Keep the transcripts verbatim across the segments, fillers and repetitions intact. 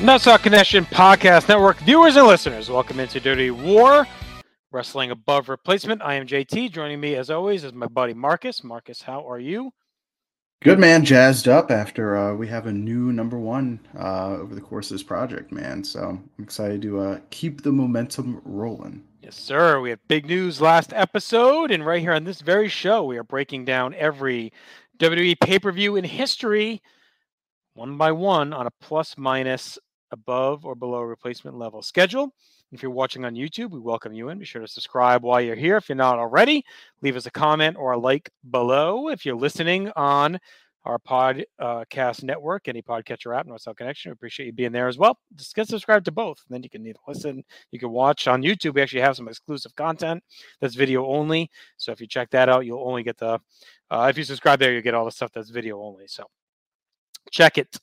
No-So Connection Podcast Network viewers and listeners, welcome into Dirty War, Wrestling Above Replacement. I am J T. Joining me, as always, is my buddy Marcus. Marcus, how are you? Good, man. Jazzed up after uh, we have a new number one uh, over the course of this project, man. So I'm excited to uh, keep the momentum rolling. Yes, sir. We had big news last episode, and right here on this very show, we are breaking down every W W E pay-per-view in history, one by one, on a plus-minus above or below replacement level schedule. If you're watching on YouTube, we welcome you in. Be sure to subscribe while you're here. If you're not already, leave us a comment or a like below. If you're listening on our podcast network, any podcatcher app, North South Connection, we appreciate you being there as well. Just get subscribed to both. And then you can either listen, you can watch on YouTube. We actually have some exclusive content that's video only. So if you check that out, you'll only get the, uh, if you subscribe there, you'll get all the stuff that's video only. So check it.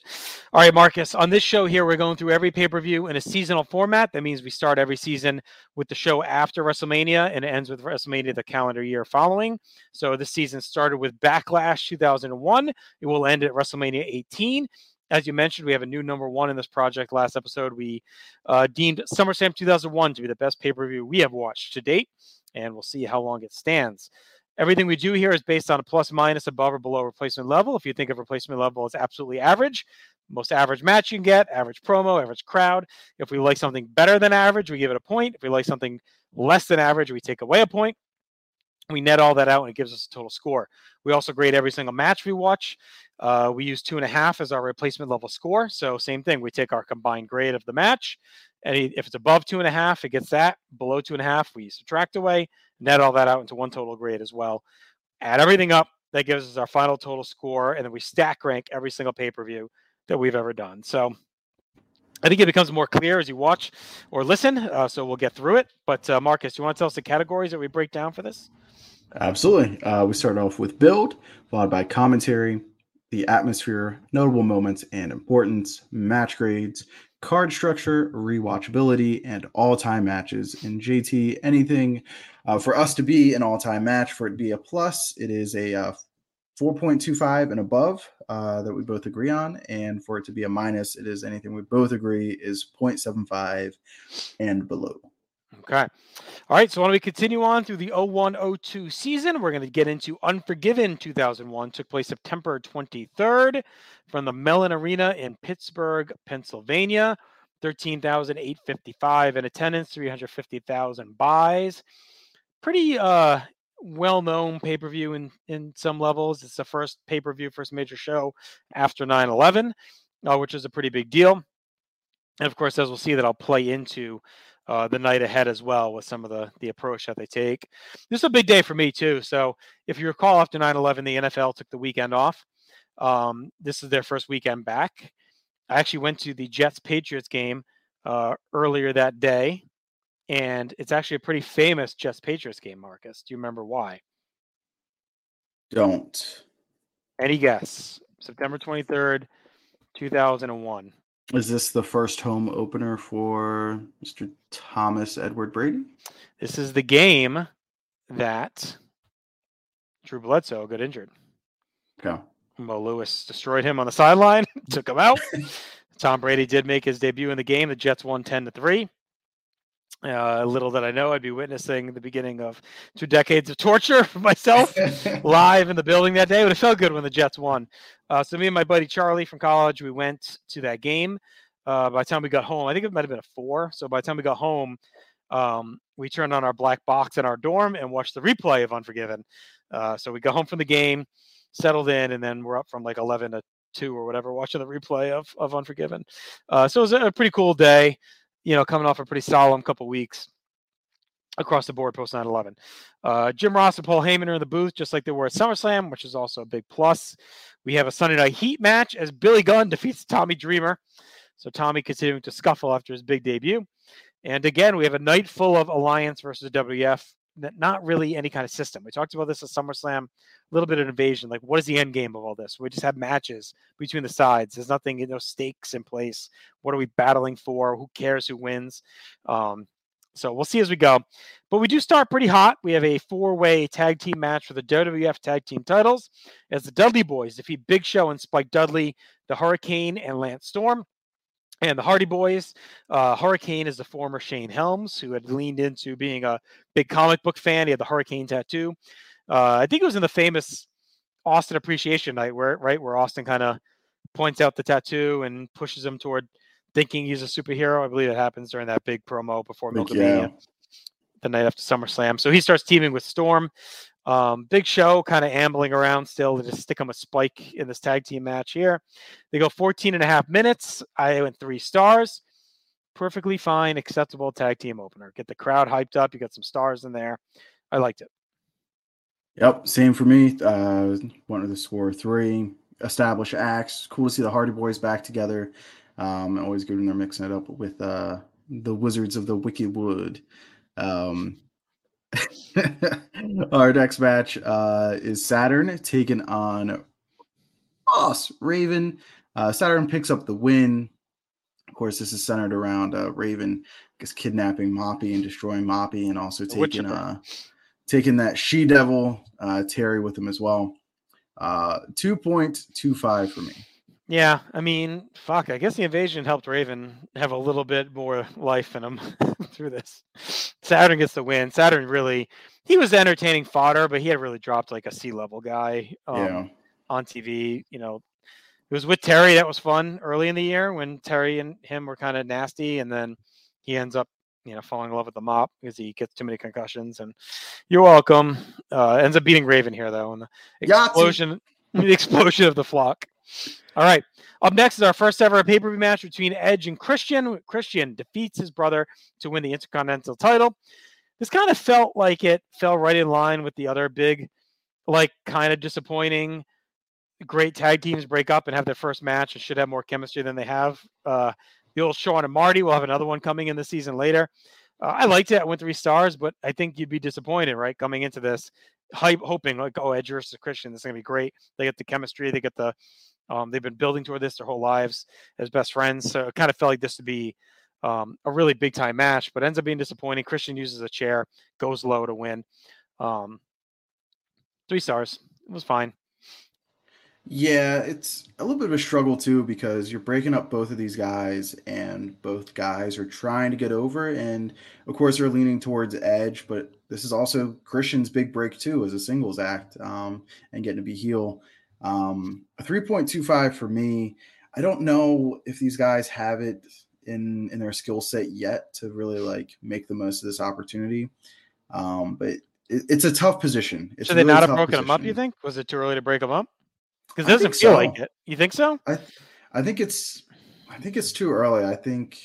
All right, Marcus, on this show here, we're going through every pay-per-view in a seasonal format. That means we start every season with the show after WrestleMania and it ends with WrestleMania the calendar year following. So this season started with Backlash two thousand one. It will end at WrestleMania eighteen. As you mentioned, we have a new number one in this project. Last episode, we uh, deemed SummerSlam two thousand one to be the best pay-per-view we have watched to date, and we'll see how long it stands. Everything we do here is based on a plus, minus, above, or below replacement level. If you think of replacement level as absolutely average, most average match you can get, average promo, average crowd. If we like something better than average, we give it a point. If we like something less than average, we take away a point. We net all that out, and it gives us a total score. We also grade every single match we watch. Uh, we use two and a half as our replacement level score. So same thing. We take our combined grade of the match. And if it's above two and a half, it gets that. Below two and a half, we subtract away. Net all that out into one total grade as well. Add everything up. That gives us our final total score. And then we stack rank every single pay-per-view that we've ever done. So I think it becomes more clear as you watch or listen. Uh, so we'll get through it. But uh, Marcus, you want to tell us the categories that we break down for this? Absolutely. Uh, we start off with build, followed by commentary, the atmosphere, notable moments and importance, match grades, card structure, rewatchability, and all-time matches. And J T, anything uh, for us to be an all-time match, for it to be a plus, it is a uh, four point two five and above uh, that we both agree on. And for it to be a minus, it is anything we both agree is zero point seven five and below. Okay. All right. So when we continue on through the oh one oh two season, we're going to get into Unforgiven two thousand one. Took place September twenty-third from the Mellon Arena in Pittsburgh, Pennsylvania. thirteen thousand eight hundred fifty-five in attendance, three hundred fifty thousand buys. Pretty uh, well-known pay-per-view in, in some levels. It's the first pay-per-view, first major show after nine eleven, uh, which is a pretty big deal. And, of course, as we'll see, that I'll play into uh, the night ahead as well with some of the, the approach that they take. This is a big day for me, too. So if you recall, after nine eleven, the N F L took the weekend off. Um, this is their first weekend back. I actually went to the Jets-Patriots game uh, earlier that day, and it's actually a pretty famous Jets-Patriots game, Marcus. Do you remember why? Don't. Any guess? September twenty-third, two thousand one. Is this the first home opener for Mister Thomas Edward Brady? This is the game that Drew Bledsoe got injured. Okay. Mo Lewis destroyed him on the sideline, took him out. Tom Brady did make his debut in the game. The Jets won ten to three. Uh, little that I know, I'd be witnessing the beginning of two decades of torture for myself live in the building that day. But it felt good when the Jets won. Uh, so me and my buddy Charlie from college, we went to that game. Uh, by the time we got home, I think it might have been a four. So by the time we got home, um, we turned on our black box in our dorm and watched the replay of Unforgiven. Uh, so we got home from the game, settled in, and then we're up from like eleven to two or whatever, watching the replay of, of Unforgiven. Uh, so it was a pretty cool day. You know, coming off a pretty solemn couple weeks across the board post nine eleven. Uh, Jim Ross and Paul Heyman are in the booth, just like they were at SummerSlam, which is also a big plus. We have a Sunday Night Heat match as Billy Gunn defeats Tommy Dreamer. So Tommy continuing to scuffle after his big debut. And again, we have a night full of Alliance versus W W F. Not really any kind of system. We talked about this at SummerSlam, a little bit of invasion. Like, what is the end game of all this? We just have matches between the sides. There's nothing, you know, stakes in place. What are we battling for? Who cares who wins? Um, so we'll see as we go. But we do start pretty hot. We have a four-way tag team match for the W W F tag team titles as the Dudley Boys defeat Big Show and Spike Dudley, the Hurricane and Lance Storm. And the Hardy Boys, uh, Hurricane is the former Shane Helms, who had leaned into being a big comic book fan. He had the Hurricane tattoo. Uh, I think it was in the famous Austin Appreciation Night, where right where Austin kind of points out the tattoo and pushes him toward thinking he's a superhero. I believe it happens during that big promo before Milkomania, the night after SummerSlam. So he starts teaming with Storm. Um, Big Show kind of ambling around still. They just stick him a spike in this tag team match here. They go fourteen and a half minutes. I went three stars. Perfectly fine, acceptable tag team opener. Get the crowd hyped up. You got some stars in there. I liked it. Yep, same for me. Uh, wanted to score three. Established acts. Cool to see the Hardy Boys back together. Um, always good when they're mixing it up with uh, the Wizards of the Wicked Wood. Um, Our next match uh, is Saturn taking on Boss Raven. Uh, Saturn picks up the win. Of course, this is centered around uh, Raven just kidnapping Moppy and destroying Moppy, and also taking uh, taking that she-devil uh, Terry with him as well. Uh, two point two five for me. Yeah, I mean, fuck. I guess the invasion helped Raven have a little bit more life in him through this. Saturn gets the win. Saturn really, he was entertaining fodder, but he had really dropped like a C-level guy um, yeah. on T V. You know, it was with Terry that was fun early in the year when Terry and him were kind of nasty, and then he ends up, you know, falling in love with the mop because he gets too many concussions. And you're welcome. Uh, ends up beating Raven here though, and the explosion, the explosion of the flock. All right. Up next is our first ever pay-per-view match between Edge and Christian. Christian defeats his brother to win the Intercontinental title. This kind of felt like it fell right in line with the other big, like, kind of disappointing. Great tag teams break up and have their first match and should have more chemistry than they have. Uh, the old Shawn and Marty will have another one coming in the season later. Uh, I liked it. I went three stars, but I think you'd be disappointed, right, coming into this, hype, hoping, like, oh, Edge versus Christian, this is going to be great. They get the chemistry. They get the... Um, they've been building toward this their whole lives as best friends. So it kind of felt like this to be um, a really big time match, but ends up being disappointing. Christian uses a chair, goes low to win. Um, three stars. It was fine. Yeah, it's a little bit of a struggle too, because you're breaking up both of these guys, and both guys are trying to get over. And of course, they're leaning towards Edge, but this is also Christian's big break too as a singles act, um, and getting to be heel. Um, a three point two five for me. I don't know if these guys have it in in their skill set yet to really like make the most of this opportunity, um, but it, it's a tough position. It's Should they really not have broken position. them up? You think? Was it too early to break them up? Because it doesn't feel so. like it. You think so? I, th- I think it's, I think it's too early. I think,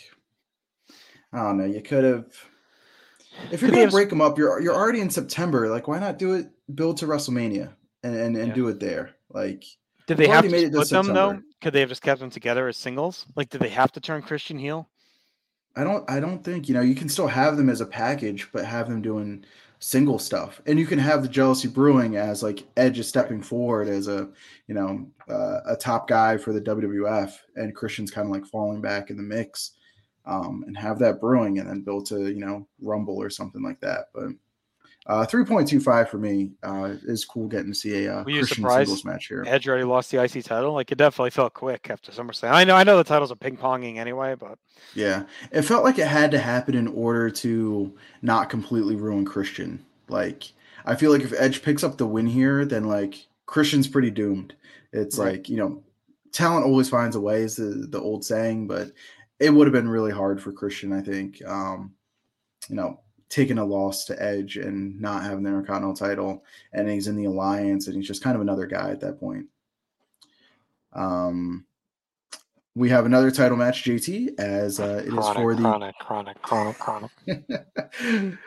I don't know. You could have, if you're going to break them up, you're you're already in September. Like, why not do it? Build to WrestleMania and and, and yeah. do it there. Like, did they have to split them September. though? Could they have just kept them together as singles? Like, did they have to turn Christian heel? I don't. I don't think you know. You can still have them as a package, but have them doing single stuff, and you can have the jealousy brewing as like Edge is stepping forward as a, you know, uh, a top guy for the W W F, and Christian's kind of like falling back in the mix, um, and have that brewing, and then build to, you know, Rumble or something like that. But uh, three point two five for me uh, is cool getting to see a uh, Christian singles match here. Edge already lost the I C title. Like, it definitely felt quick after SummerSlam. I know, I know the titles are ping ponging anyway, but yeah, it felt like it had to happen in order to not completely ruin Christian. Like, I feel like if Edge picks up the win here, then like Christian's pretty doomed. It's right. like, you know, talent always finds a way is the, the old saying, but it would have been really hard for Christian, I think. Um, you know, taking a loss to Edge and not having the Intercontinental title, and he's in the Alliance, and he's just kind of another guy at that point. Um, we have another title match, J T, as uh, it chronic, is for the chronic, chronic, chronic, chronic.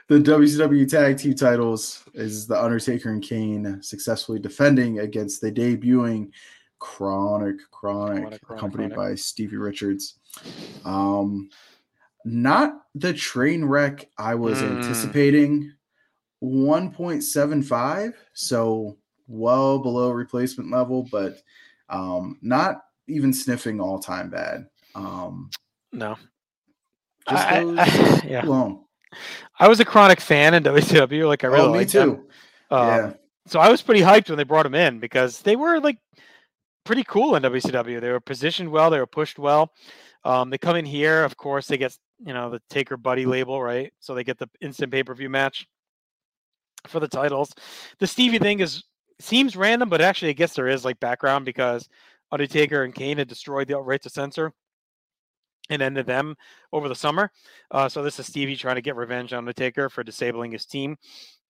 The W C W Tag Team titles is the Undertaker and Kane successfully defending against the debuting Chronic, Chronic, chronic accompanied chronic. by Stevie Richards. Um, Not the train wreck I was mm. anticipating. one point seven five, so well below replacement level, but um, not even sniffing all-time bad. Um, no. Just I, goes I, I, yeah. long. I was a Chronic fan in W C W. Like, I really oh, me liked too. Uh, yeah. So I was pretty hyped when they brought him in, because they were like pretty cool in W C W. They were positioned well. They were pushed well. Um, they come in here, of course, they get, you know, the Taker Buddy label, right? So they get the instant pay-per-view match for the titles. The Stevie thing is seems random, but actually I guess there is like background, because Undertaker and Kane had destroyed the right to censor and ended them over the summer. Uh, so this is Stevie trying to get revenge on Undertaker for disabling his team.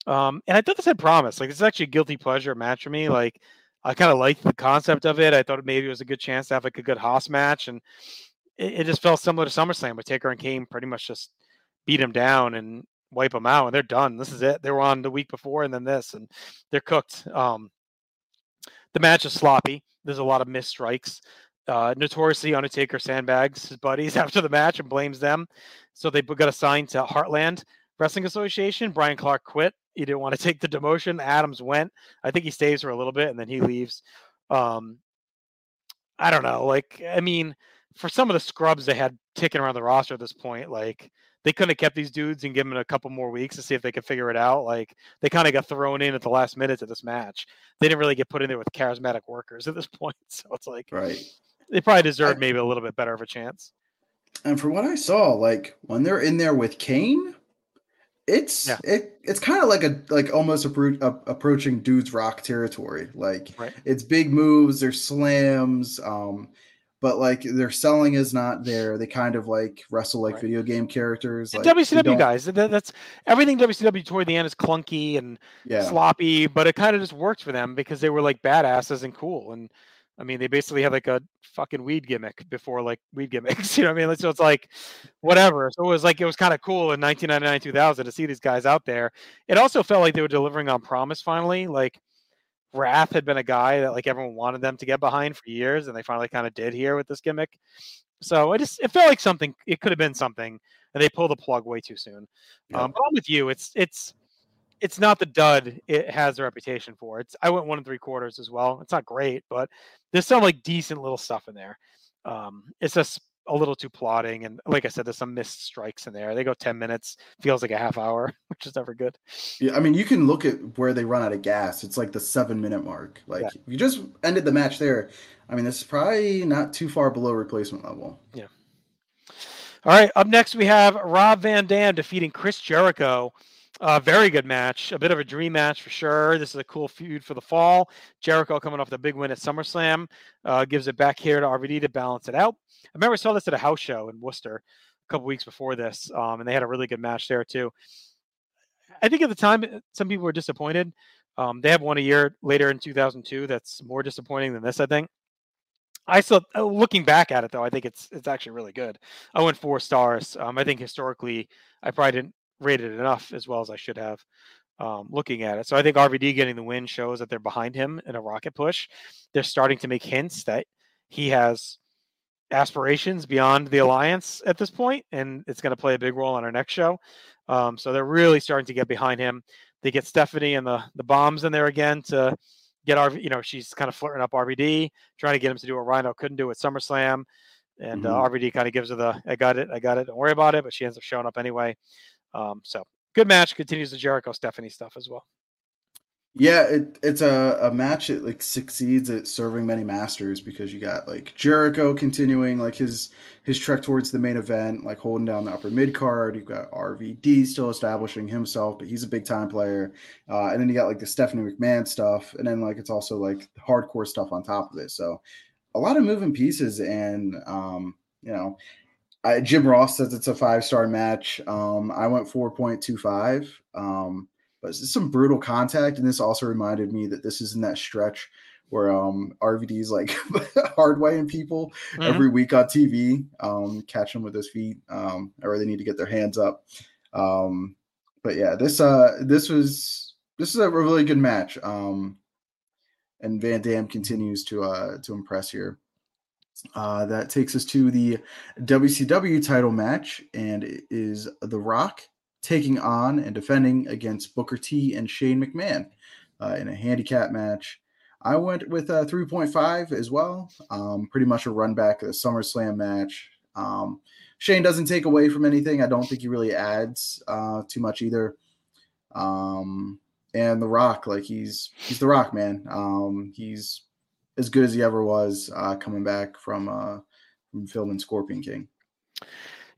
Um, and I thought this had promise. Like, this is actually a guilty pleasure match for me. Like, I kind of liked the concept of it. I thought maybe it was a good chance to have like a good Haas match, and it just felt similar to SummerSlam, where Taker and Kane pretty much just beat him down and wipe him out, and they're done. This is it. They were on the week before, and then this, and they're cooked. Um, the match is sloppy. There's a lot of missed strikes. Uh, notoriously, Undertaker sandbags his buddies after the match and blames them. So they got assigned to Heartland Wrestling Association. Brian Clark quit. He didn't want to take the demotion. Adams went. I think he stays for a little bit, and then he leaves. Um, I don't know. Like, I mean... for some of the scrubs they had ticking around the roster at this point, like, they couldn't have kept these dudes and given them a couple more weeks to see if they could figure it out. Like, they kind of got thrown in at the last minute to this match. They didn't really get put in there with charismatic workers at this point. So it's like, right. They probably deserved maybe a little bit better of a chance. And from what I saw, like, when they're in there with Kane, it's, yeah. it, it's kind of like a, like almost appro- a, approaching Dudes Rock territory. Like, right. It's big moves, there's slams, um, but like their selling is not there. They kind of like wrestle like right. video game characters. The like, W C W guys, that, that's everything. W C W toward the end is clunky and yeah. sloppy, but it kind of just worked for them because they were like badasses and cool. And I mean, they basically had like a fucking weed gimmick before like weed gimmicks. You know what I mean? So it's like whatever. So it was like it was kind of cool in nineteen ninety-nine, two thousand to see these guys out there. It also felt like they were delivering on promise finally. Like, Wrath had been a guy that like everyone wanted them to get behind for years, and they finally kind of did here with this gimmick. So it just it felt like something. It could have been something, and they pulled the plug way too soon. Yeah. Um, but I'm with you. It's it's it's not the dud it has a reputation for. It's I went one and three quarters as well. It's not great, but there's some like decent little stuff in there. Um, it's just a little too plodding. And like I said, there's some missed strikes in there. They go ten minutes, feels like a half hour, which is never good. Yeah. I mean, you can look at where they run out of gas. It's like the seven minute mark. Like yeah. if you just ended the match there, I mean, this is probably not too far below replacement level. Yeah. All right. Up next, we have Rob Van Dam defeating Chris Jericho. Uh, very good match. A bit of a dream match for sure. This is a cool feud for the fall. Jericho coming off the big win at SummerSlam. Uh, gives it back here to R V D to balance it out. I remember I saw this at a house show in Worcester a couple weeks before this, um, and they had a really good match there too. I think at the time, some people were disappointed. Um, they have one a year later in two thousand two that's more disappointing than this, I think. I still, looking back at it, though, I think it's it's actually really good. I went four stars. Um, I think historically, I probably didn't rated enough as well as I should have um, looking at it. So I think R V D getting the win shows that they're behind him in a rocket push. They're starting to make hints that he has aspirations beyond the alliance at this point, and it's going to play a big role on our next show. Um, so they're really starting to get behind him. They get Stephanie and the, the bombs in there again to get R V D. You know, she's kind of flirting up R V D, trying to get him to do what Rhino couldn't do at SummerSlam. And mm-hmm. uh, R V D kind of gives her the, I got it, I got it, don't worry about it. But she ends up showing up anyway. Um, so good match. Continues the Jericho Stephanie stuff as well. Yeah, it, it's a, a match that like succeeds at serving many masters, because you got like Jericho continuing like his his trek towards the main event, like holding down the upper mid card. You've got R V D still establishing himself, but he's a big time player. Uh, and then you got like the Stephanie McMahon stuff, and then like it's also like hardcore stuff on top of it. So a lot of moving pieces, and um, you know. Uh, Jim Ross says it's a five-star match. Um, I went four point two five, um, but it's some brutal contact, and this also reminded me that this is in that stretch where um, R V D's like hard-weighing people mm-hmm. every week on T V, um, catch them with his feet, um, or they need to get their hands up. Um, but yeah, this uh, this was this is a really good match, um, and Van Dam continues to uh, to impress here. Uh, that takes us to the W C W title match, and it is The Rock taking on and defending against Booker T and Shane McMahon uh, in a handicap match. I went with a three point five as well, um, pretty much a run back of the SummerSlam match. Um, Shane doesn't take away from anything. I don't think he really adds uh, too much either. Um, and The Rock, like he's he's The Rock, man. Um, he's as good as he ever was uh, coming back from, uh, from filming Scorpion King.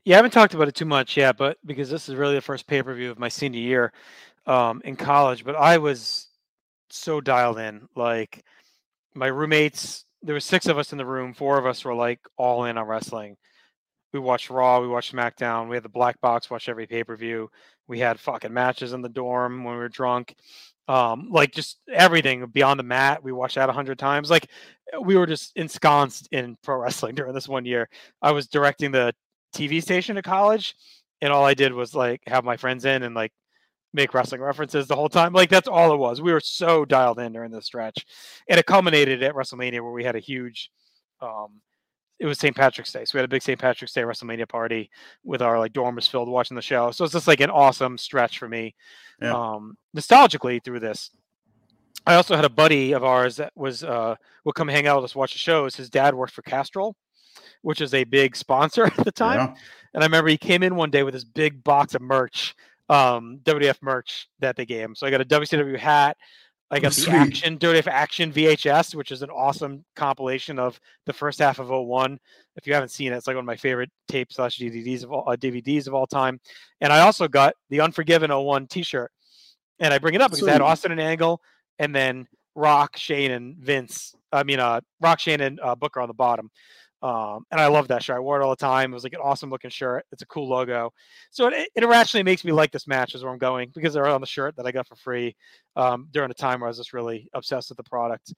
Yeah, I haven't talked about it too much yet, but because this is really the first pay-per-view of my senior year um, in college, but I was so dialed in. Like my roommates, there were six of us in the room. Four of us were like all in on wrestling. We watched Raw, we watched SmackDown, we had the black box, watched every pay-per-view. We had fucking matches in the dorm when we were drunk. Um, like just everything beyond the mat. We watched that a hundred times. Like we were just ensconced in pro wrestling during this one year. I was directing the T V station at college, and all I did was like have my friends in and like make wrestling references the whole time. Like that's all it was. We were so dialed in during this stretch, and it culminated at WrestleMania where we had a huge, um, it was Saint Patrick's Day. So we had a big Saint Patrick's Day WrestleMania party with our like dorm was filled watching the show. So it's just like an awesome stretch for me. Yeah. Um, nostalgically through this. I also had a buddy of ours that was, uh, would come hang out with us, watch the shows. His dad worked for Castrol, which is a big sponsor at the time. Yeah. And I remember he came in one day with this big box of merch, um, W W F merch that they gave him. So I got a W C W hat. I got Sweet. the Action, W W F Action V H S, which is an awesome compilation of the first half of oh one. If you haven't seen it, it's like one of my favorite tapes slash D V Ds of all, uh, D V Ds of all time. And I also got the Unforgiven oh one t-shirt. And I bring it up because Sweet. I had Austin and Angle, and then Rock, Shane, and Vince. I mean, uh, Rock, Shane, and uh, Booker on the bottom. Um, and I love that shirt. I wore it all the time. It was like an awesome looking shirt. It's a cool logo. So it, it actually makes me like this match is where I'm going, because they're on the shirt that I got for free um, during a time where I was just really obsessed with the product.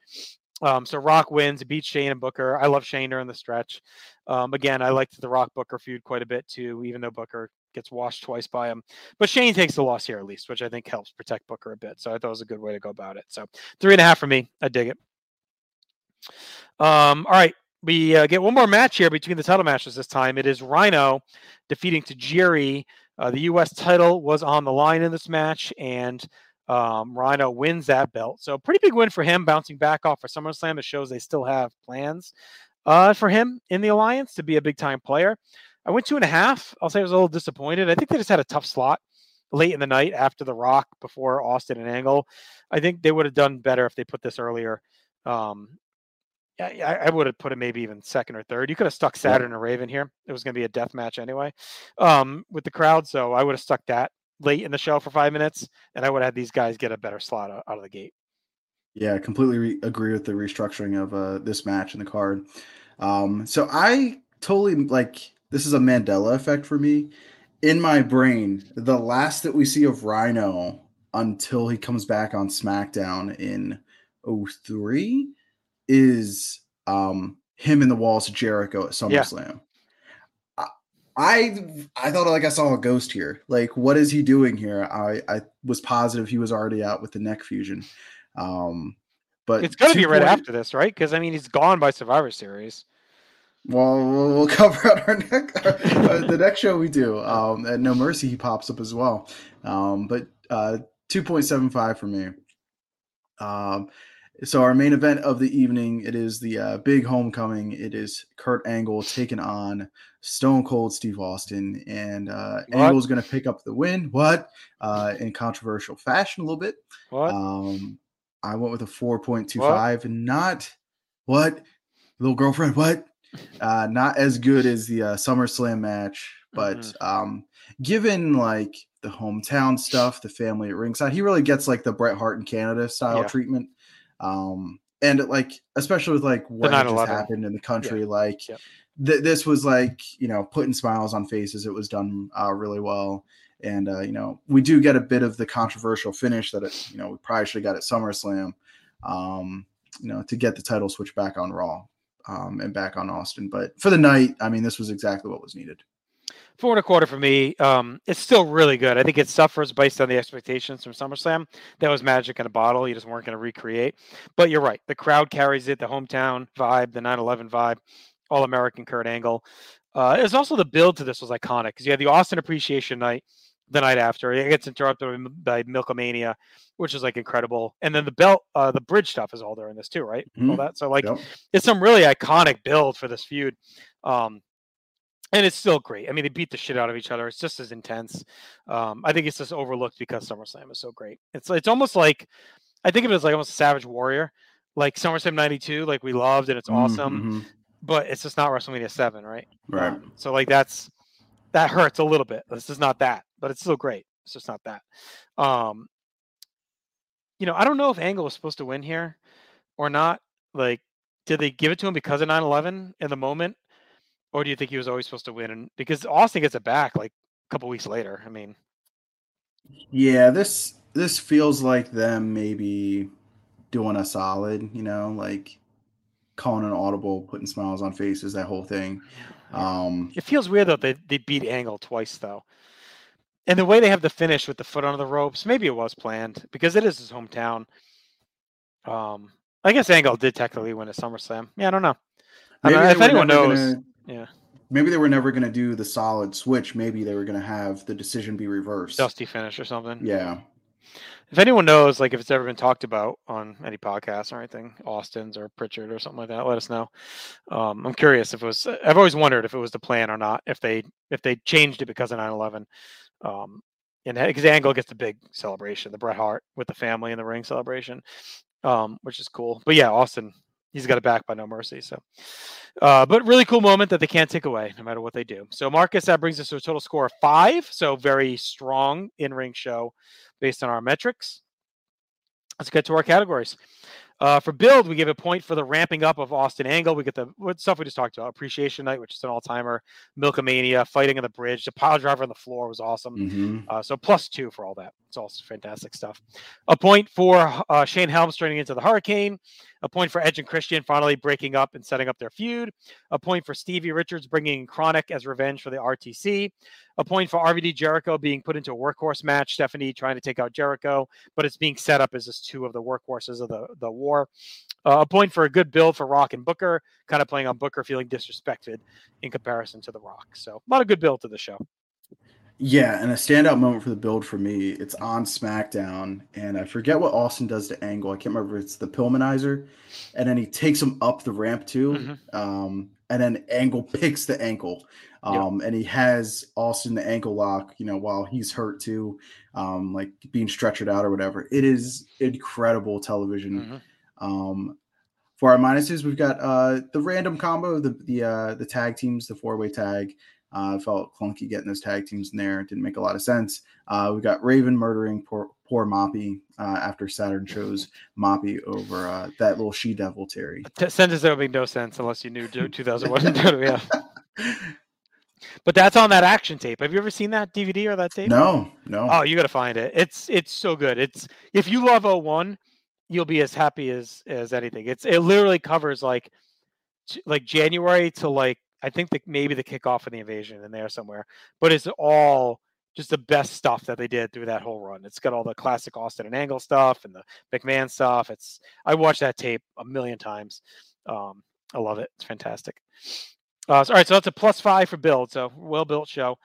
Um, so Rock wins, beats Shane and Booker. I love Shane during the stretch. Um, again, I liked the Rock Booker feud quite a bit too, even though Booker gets washed twice by him. But Shane takes the loss here at least, which I think helps protect Booker a bit. So I thought it was a good way to go about it. So three and a half for me. I dig it. Um, all right. We uh, get one more match here between the title matches this time. It is Rhino defeating Tajiri. Uh, the U S title was on the line in this match, and um, Rhino wins that belt. So pretty big win for him, bouncing back off for SummerSlam. It shows they still have plans. uh, for him in the Alliance to be a big-time player. I went two and a half. I'll say I was a little disappointed. I think they just had a tough slot late in the night after The Rock, before Austin and Angle. I think they would have done better if they put this earlier. Um, I, I would have put it maybe even second or third. You could have stuck Saturn or Raven here. It was going to be a death match anyway um, with the crowd, so I would have stuck that late in the show for five minutes, and I would have had these guys get a better slot out of the gate. Yeah, I completely re- agree with the restructuring of uh, this match and the card. Um, so I totally, like, this is a Mandela effect for me. In my brain, the last that we see of Rhino until he comes back on SmackDown in oh three is um, him in the walls of Jericho at SummerSlam. Yeah. I I thought like I saw a ghost here. Like, what is he doing here? I, I was positive he was already out with the neck fusion. Um, but it's going to be right point, after this, right? Because, I mean, he's gone by Survivor Series. Well, we'll cover out our next our, uh, the next show we do. Um, at No Mercy, he pops up as well. Um, but uh, two point seven five for me. Um, so our main event of the evening, it is the uh, big homecoming. It is Kurt Angle taking on Stone Cold Steve Austin, and uh, Angle's going to pick up the win. What? Uh, in controversial fashion, a little bit. What? Um, I went with a four point two five, and not what little girlfriend. What? Uh, not as good as the uh, SummerSlam match, but mm-hmm. um, given like the hometown stuff, the family at ringside, he really gets like the Bret Hart in Canada style yeah. treatment. Um, and like, especially with like what just happened in the country, yeah. like yep. th- this was like, you know, putting smiles on faces. It was done uh, really well. And, uh, you know, we do get a bit of the controversial finish that, it, you know, we probably should have got at SummerSlam, um, you know, to get the title switch back on Raw. Um, and back on Austin. But for the night, I mean, this was exactly what was needed. Four and a quarter for me. Um, it's still really good. I think it suffers based on the expectations from SummerSlam. That was magic in a bottle. You just weren't going to recreate. But you're right. The crowd carries it, the hometown vibe, the nine eleven vibe, All-American Kurt Angle. Uh, it was also the build to this was iconic because you had the Austin Appreciation Night the night after. It gets interrupted by Milkomania, which is like incredible. And then the belt, uh, the bridge stuff is all there in this too, right? Mm-hmm. All that. So like yep. it's some really iconic build for this feud. Um, and it's still great. I mean, they beat the shit out of each other. It's just as intense. Um, I think it's just overlooked because SummerSlam is so great. It's, it's almost like, I think of it as like almost Savage Warrior, like SummerSlam ninety-two, like we loved and it's awesome, mm-hmm. but it's just not WrestleMania seven. Right. Right. Um, so like that's, that hurts a little bit. This is not that, but it's still great. It's just not that. Um, you know, I don't know if Angle was supposed to win here or not. Like, did they give it to him because of nine eleven in the moment? Or do you think he was always supposed to win? And because Austin gets it back like a couple weeks later. I mean, yeah, this, this feels like them maybe doing a solid, you know, like calling an audible, putting smiles on faces, that whole thing. Um, it feels weird though. They, they beat Angle twice though. And the way they have the finish with the foot under the ropes, maybe it was planned because it is his hometown. Um, I guess Angle did technically win a SummerSlam. Yeah, I don't know. I don't know if anyone knows. Gonna, yeah. Maybe they were never going to do the solid switch. Maybe they were going to have the decision be reversed. Dusty finish or something. Yeah. If anyone knows, like if it's ever been talked about on any podcast or anything, Austin's or Pritchard or something like that, let us know. Um, I'm curious if it was, I've always wondered if it was the plan or not, if they, if they changed it because of nine eleven. Um, and because Angle gets the big celebration, the Bret Hart with the family in the ring celebration, um, which is cool. But yeah, Austin, he's got it back by No Mercy. So, uh, but really cool moment that they can't take away no matter what they do. So Marcus, that brings us to a total score of five. So very strong in-ring show based on our metrics. Let's get to our categories. Uh, for build, we give a point for the ramping up of Austin Angle. We get the what stuff we just talked about. Appreciation Night, which is an all-timer. Milkomania, fighting on the bridge. The pile driver on the floor was awesome. Mm-hmm. Uh, so plus two for all that. It's all fantastic stuff. A point for uh, Shane Helms turning into the Hurricane. A point for Edge and Christian finally breaking up and setting up their feud. A point for Stevie Richards bringing in Chronic as revenge for the R T C. A point for R V D Jericho being put into a workhorse match. Stephanie trying to take out Jericho, but it's being set up as just two of the workhorses of the, the war. Uh, a point for a good build for Rock and Booker, kind of playing on Booker feeling disrespected in comparison to The Rock. So a lot of good build to the show. Yeah, and a standout moment for the build for me, it's on SmackDown, and I forget what Austin does to Angle. I can't remember if it's the Pillmanizer, and then he takes him up the ramp too, mm-hmm. um, and then Angle picks the ankle, um, yep. and he has Austin the ankle lock, you know, while he's hurt too, um, like being stretchered out or whatever. It is incredible television. Mm-hmm. Um, for our minuses, we've got uh, the random combo, the the uh, the tag teams, the four-way tag. I uh, felt clunky getting those tag teams in there. It didn't make a lot of sense. Uh, we got Raven murdering poor, poor Moppy uh, after Saturn chose Moppy over uh, that little she-devil, Terry. T- sentence that would make no sense unless you knew two thousand one. Yeah. But that's on that action tape. Have you ever seen that D V D or that tape? No, no. Oh, you got to find it. It's it's so good. It's if you love oh one, you'll be as happy as as anything. It's It literally covers like like January to like, I think that maybe the kickoff of the invasion in there somewhere, but it's all just the best stuff that they did through that whole run. It's got all the classic Austin and Angle stuff and the McMahon stuff. It's, I watched that tape a million times. Um, I love it. It's fantastic. Uh, so, all right. So that's a plus five for build. So well-built show.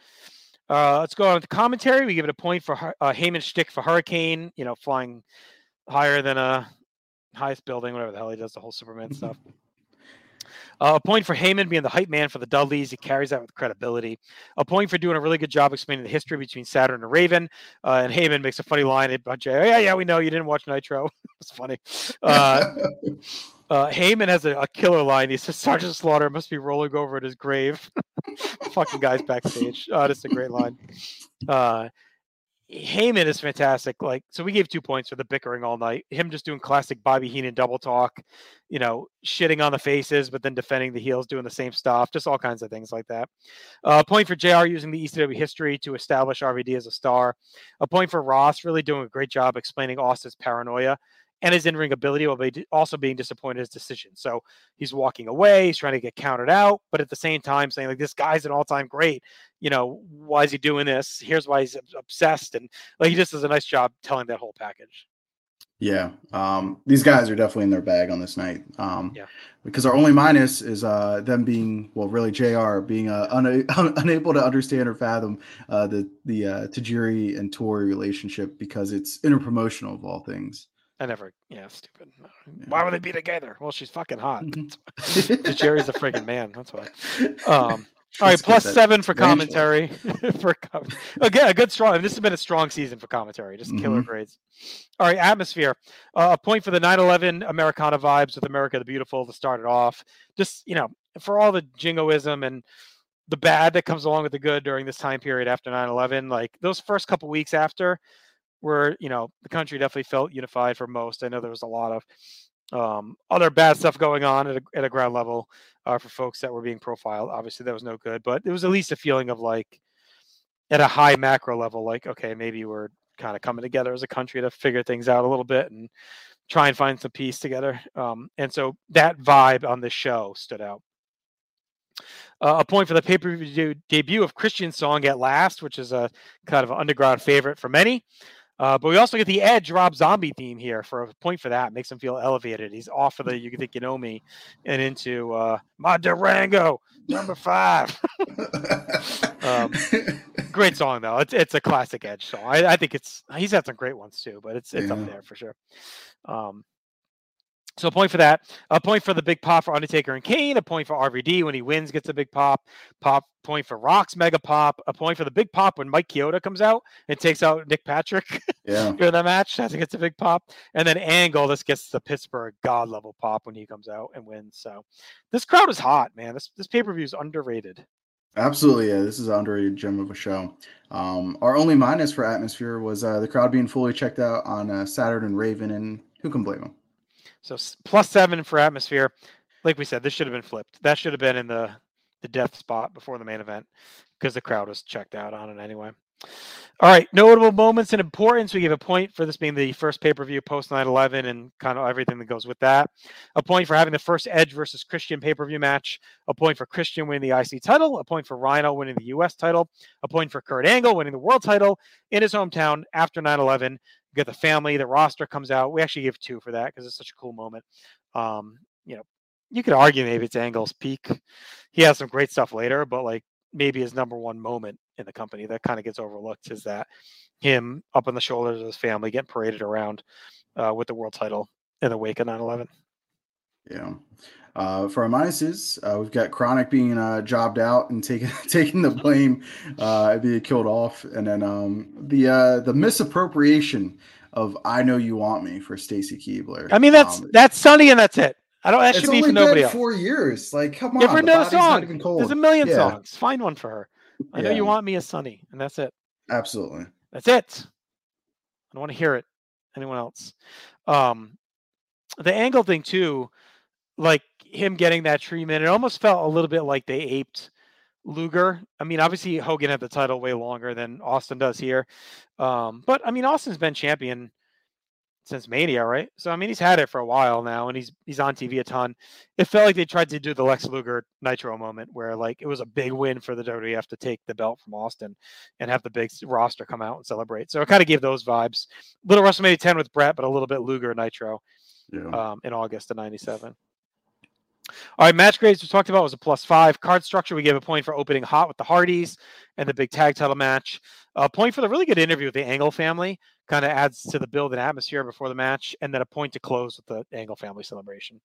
Uh, let's go on to commentary. We give it a point for uh, Heyman shtick for Hurricane, you know, flying higher than a highest building, whatever the hell he does, the whole Superman stuff. Uh, a point for Heyman being the hype man for the Dudleys. He carries that with credibility. A point for doing a really good job explaining the history between Saturn and Raven. Uh, and Heyman makes a funny line about Jay. Oh, yeah, yeah, we know you didn't watch Nitro. It's funny. Uh, uh, Heyman has a, a killer line. He says, Sergeant Slaughter must be rolling over at his grave. Fucking guys backstage. Oh, that's a great line. Uh, Heyman is fantastic. Like, so we gave two points for the bickering all night. Him just doing classic Bobby Heenan double talk, you know, shitting on the faces, but then defending the heels, doing the same stuff, just all kinds of things like that. Uh, a point for J R using the E C W history to establish R V D as a star. A point for Ross really doing a great job explaining Austin's paranoia and his in-ring ability while also being disappointed in his decision. So he's walking away, he's trying to get countered out, but at the same time saying, like, this guy's an all-time great. You know, why is he doing this? Here's why he's obsessed. And like, he just does a nice job telling that whole package. Yeah. Um, these guys are definitely in their bag on this night. Um, yeah. Because our only minus is uh, them being, well, really J R being uh, un- un- unable to understand or fathom uh, the, the uh, Tajiri and Tori relationship because it's interpromotional of all things. I never, yeah, stupid. Yeah. Why would they be together? Well, she's fucking hot. Jerry's a freaking man. That's why. Um, all right, plus seven for commentary. for com- Again, a good strong. This has been a strong season for commentary. Just killer mm-hmm. grades. All right, atmosphere. Uh, a point for the nine eleven Americana vibes with America the Beautiful to start it off. Just, you know, for all the jingoism and the bad that comes along with the good during this time period after nine eleven, like those first couple weeks after, where, you know, the country definitely felt unified for most. I know there was a lot of um, other bad stuff going on at a, at a ground level uh, for folks that were being profiled. Obviously, that was no good, but there was at least a feeling of, like, at a high macro level, like, okay, maybe we're kind of coming together as a country to figure things out a little bit and try and find some peace together. Um, and so that vibe on this show stood out. Uh, a point for the pay-per-view debut of Christian's song At Last, which is a kind of an underground favorite for many. Uh, but we also get the Edge Rob Zombie theme here for a point for that. Makes him feel elevated. He's off of the You Think You Know Me and into uh, my Durango, number five. um, great song, though. It's it's a classic Edge song. I, I think it's he's had some great ones, too, but it's it's yeah. up there for sure. Um, so a point for that. A point for the big pop for Undertaker and Kane. A point for R V D when he wins, gets a big pop. Pop point for Rock's mega pop. A point for the big pop when Mike Chioda comes out and takes out Nick Patrick yeah. during that match. That's gets a big pop. And then Angle, this gets the Pittsburgh God level pop when he comes out and wins. So this crowd is hot, man. This this pay-per-view is underrated. Absolutely, yeah. This is an underrated gem of a show. Um, our only minus for atmosphere was uh, the crowd being fully checked out on uh, Saturn and Raven, and who can blame them? So plus seven for atmosphere. Like we said, this should have been flipped. That should have been in the, the death spot before the main event because the crowd was checked out on it anyway. All right. Notable moments and importance. We give a point for this being the first pay-per-view post nine eleven and kind of everything that goes with that. A point for having the first Edge versus Christian pay-per-view match. A point for Christian winning the I C title. A point for Rhino winning the U S title. A point for Kurt Angle winning the world title in his hometown after nine eleven. Get the family, the roster comes out. We actually give two for that because it's such a cool moment. Um, you know, you could argue maybe it's Angle's peak. He has some great stuff later, but like maybe his number one moment in the company that kind of gets overlooked, is that him up on the shoulders of his family getting paraded around uh, with the world title in the wake of nine eleven. Yeah. Uh, for our minuses, uh, we've got Chronic being uh, jobbed out and taking taking the blame, uh, being killed off, and then um, the uh, the misappropriation of "I Know You Want Me" for Stacy Keibler. I mean, that's um, that's Sunny, and that's it. I don't. That should be for nobody else. Four years, like come on. Give her another song. There's a million yeah. songs. Find one for her. I yeah. know you want me as Sunny, and that's it. Absolutely. That's it. I don't want to hear it. Anyone else? Um, the angle thing too, like. Him getting that treatment, it almost felt a little bit like they aped Luger. I mean, obviously Hogan had the title way longer than Austin does here. Um, but I mean, Austin's been champion since Mania, right? So I mean, he's had it for a while now, and he's he's on T V a ton. It felt like they tried to do the Lex Luger Nitro moment, where like it was a big win for the W W F to take the belt from Austin and have the big roster come out and celebrate. So it kind of gave those vibes. Little WrestleMania ten with Brett, but a little bit Luger Nitro yeah. um, in August of ninety-seven. All right, match grades we talked about was a plus five. Card structure, we gave a point for opening hot with the Hardys and the big tag title match. A point for the really good interview with the Angle family. Kind of adds to the build and atmosphere before the match. And then a point to close with the Angle family celebration.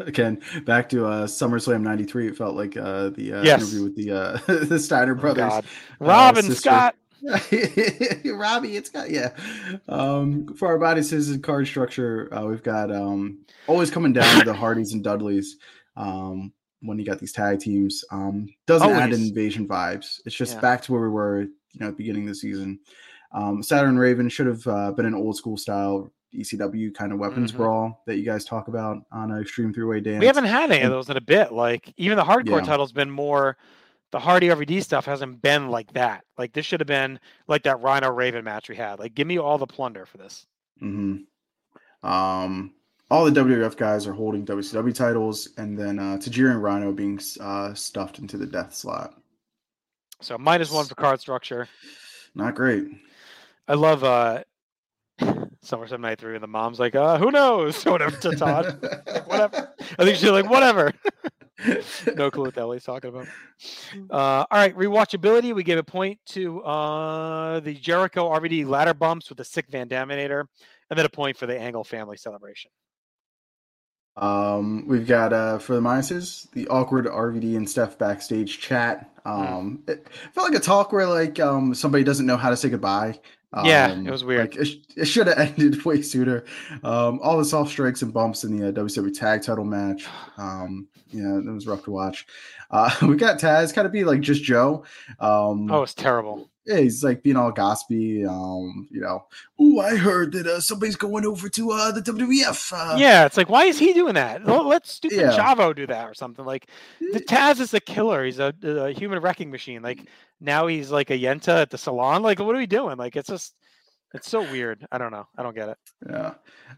Again, back to uh, SummerSlam ninety-three. It felt like uh, the uh, yes. interview with the, uh, the Steiner brothers. Oh, Rob uh, and sister. Scott. Robbie, it's got yeah. Um, for our body citizen card structure, uh, we've got um, always coming down to the Hardys and Dudleys. Um, when you got these tag teams, um, doesn't always. Add invasion vibes. It's just yeah. back to where we were, you know, at the beginning of the season. Um, Saturn Raven should have uh, been an old school style E C W kind of weapons mm-hmm. brawl that you guys talk about on an Extreme Three Way Dance. We haven't had any of those in a bit. Like even the hardcore yeah. title's been more. The Hardy R V D stuff hasn't been like that. Like this should have been like that Rhino Raven match we had. Like, give me all the plunder for this. Mm-hmm. Um, all the W W F guys are holding W C W titles, and then uh, Tajiri and Rhino being uh, stuffed into the death slot. So minus one for card structure. Not great. I love uh, SummerSlam ninety-three, and the mom's like, uh, "Who knows?" Whatever to Todd. Like, whatever. I think she's like, "Whatever." No clue what the hell he's talking about. Uh, all right, rewatchability. We gave a point to uh, the Jericho R V D ladder bumps with the sick Van Daminator, and then a point for the Angle family celebration. Um, we've got uh, for the minuses, the awkward R V D and Steph backstage chat. Um, mm. It felt like a talk where like um, somebody doesn't know how to say goodbye. Um, yeah, it was weird. Like it, it should have ended way sooner. Um, all the soft strikes and bumps in the uh, W C W tag title match. Um, yeah, it was rough to watch. Uh, we got Taz kind of be like just Joe. Um, oh, it's terrible. Yeah, he's like being all gossipy. Um, you know, ooh, I heard that uh, somebody's going over to uh, the W W F. Uh, yeah, it's like, why is he doing that? Let stupid yeah. Chavo do that or something. Like, the Taz is a killer. He's a, a human wrecking machine. Like, now he's like a Yenta at the salon. Like, what are we doing? Like, it's just, it's so weird. I don't know. I don't get it. Yeah.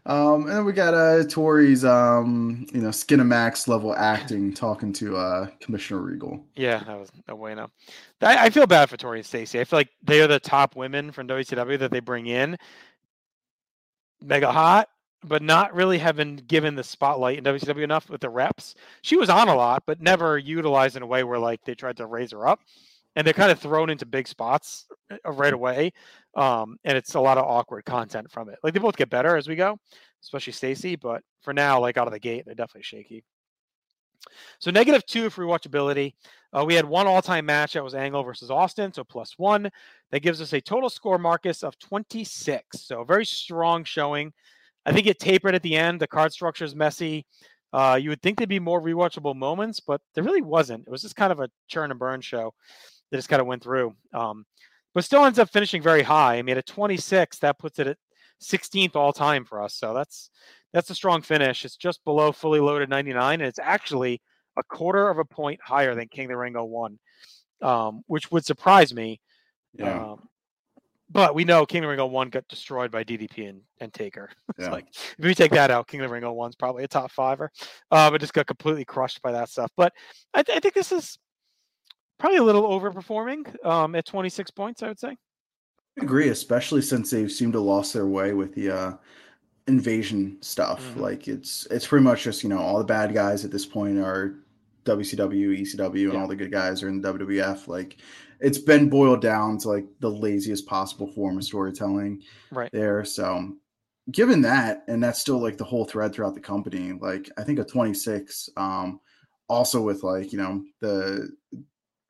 Um, and then we got uh, Tori's, um, you know, Skinamax level acting, talking to uh, Commissioner Regal. Yeah, that was no bueno. I, I feel bad for Tori and Stacey. I feel like they are the top women from W C W that they bring in. Mega hot, but not really having given the spotlight in W C W enough with the reps. She was on a lot, but never utilized in a way where like they tried to raise her up. And they're kind of thrown into big spots right away. Um, and it's a lot of awkward content from it. Like, they both get better as we go, especially Stacy. But for now, like, out of the gate, they're definitely shaky. So negative two for rewatchability. Uh, we had one all-time match that was Angle versus Austin, so plus one. That gives us a total score, Marcus, of twenty-six. So a very strong showing. I think it tapered at the end. The card structure is messy. Uh, you would think there'd be more rewatchable moments, but there really wasn't. It was just kind of a churn and burn show. They just kind of went through, um, but still ends up finishing very high. I mean, at twenty-six, that puts it at sixteenth all time for us. So that's, that's a strong finish. It's just below fully loaded ninety-nine. And it's actually a quarter of a point higher than King of the Ring oh one, um, which would surprise me. Yeah. Um, but we know King of the Ring oh one got destroyed by D D P and, and Taker. It's yeah. like, if you take that out, King of the Ring oh one's probably a top fiver, uh, but just got completely crushed by that stuff. But I, th- I think this is, probably a little overperforming um, at twenty-six points, I would say. I agree, especially since they've seemed to lost their way with the uh, invasion stuff. Mm-hmm. Like, it's it's pretty much just, you know, all the bad guys at this point are W C W, E C W, and yeah. all the good guys are in the W W F. Like, it's been boiled down to like the laziest possible form of storytelling right there. So given that, and that's still like the whole thread throughout the company, like I think a twenty-six, um, also with like, you know, the,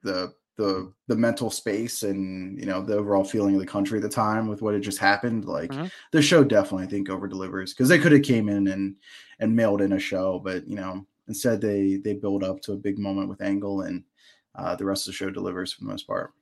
the, the, the mental space and, you know, the overall feeling of the country at the time with what had just happened, like mm-hmm. the show definitely I think over delivers because they could have came in and, and mailed in a show, but you know, instead they, they build up to a big moment with Angle and, Uh, the rest of the show delivers for the most part.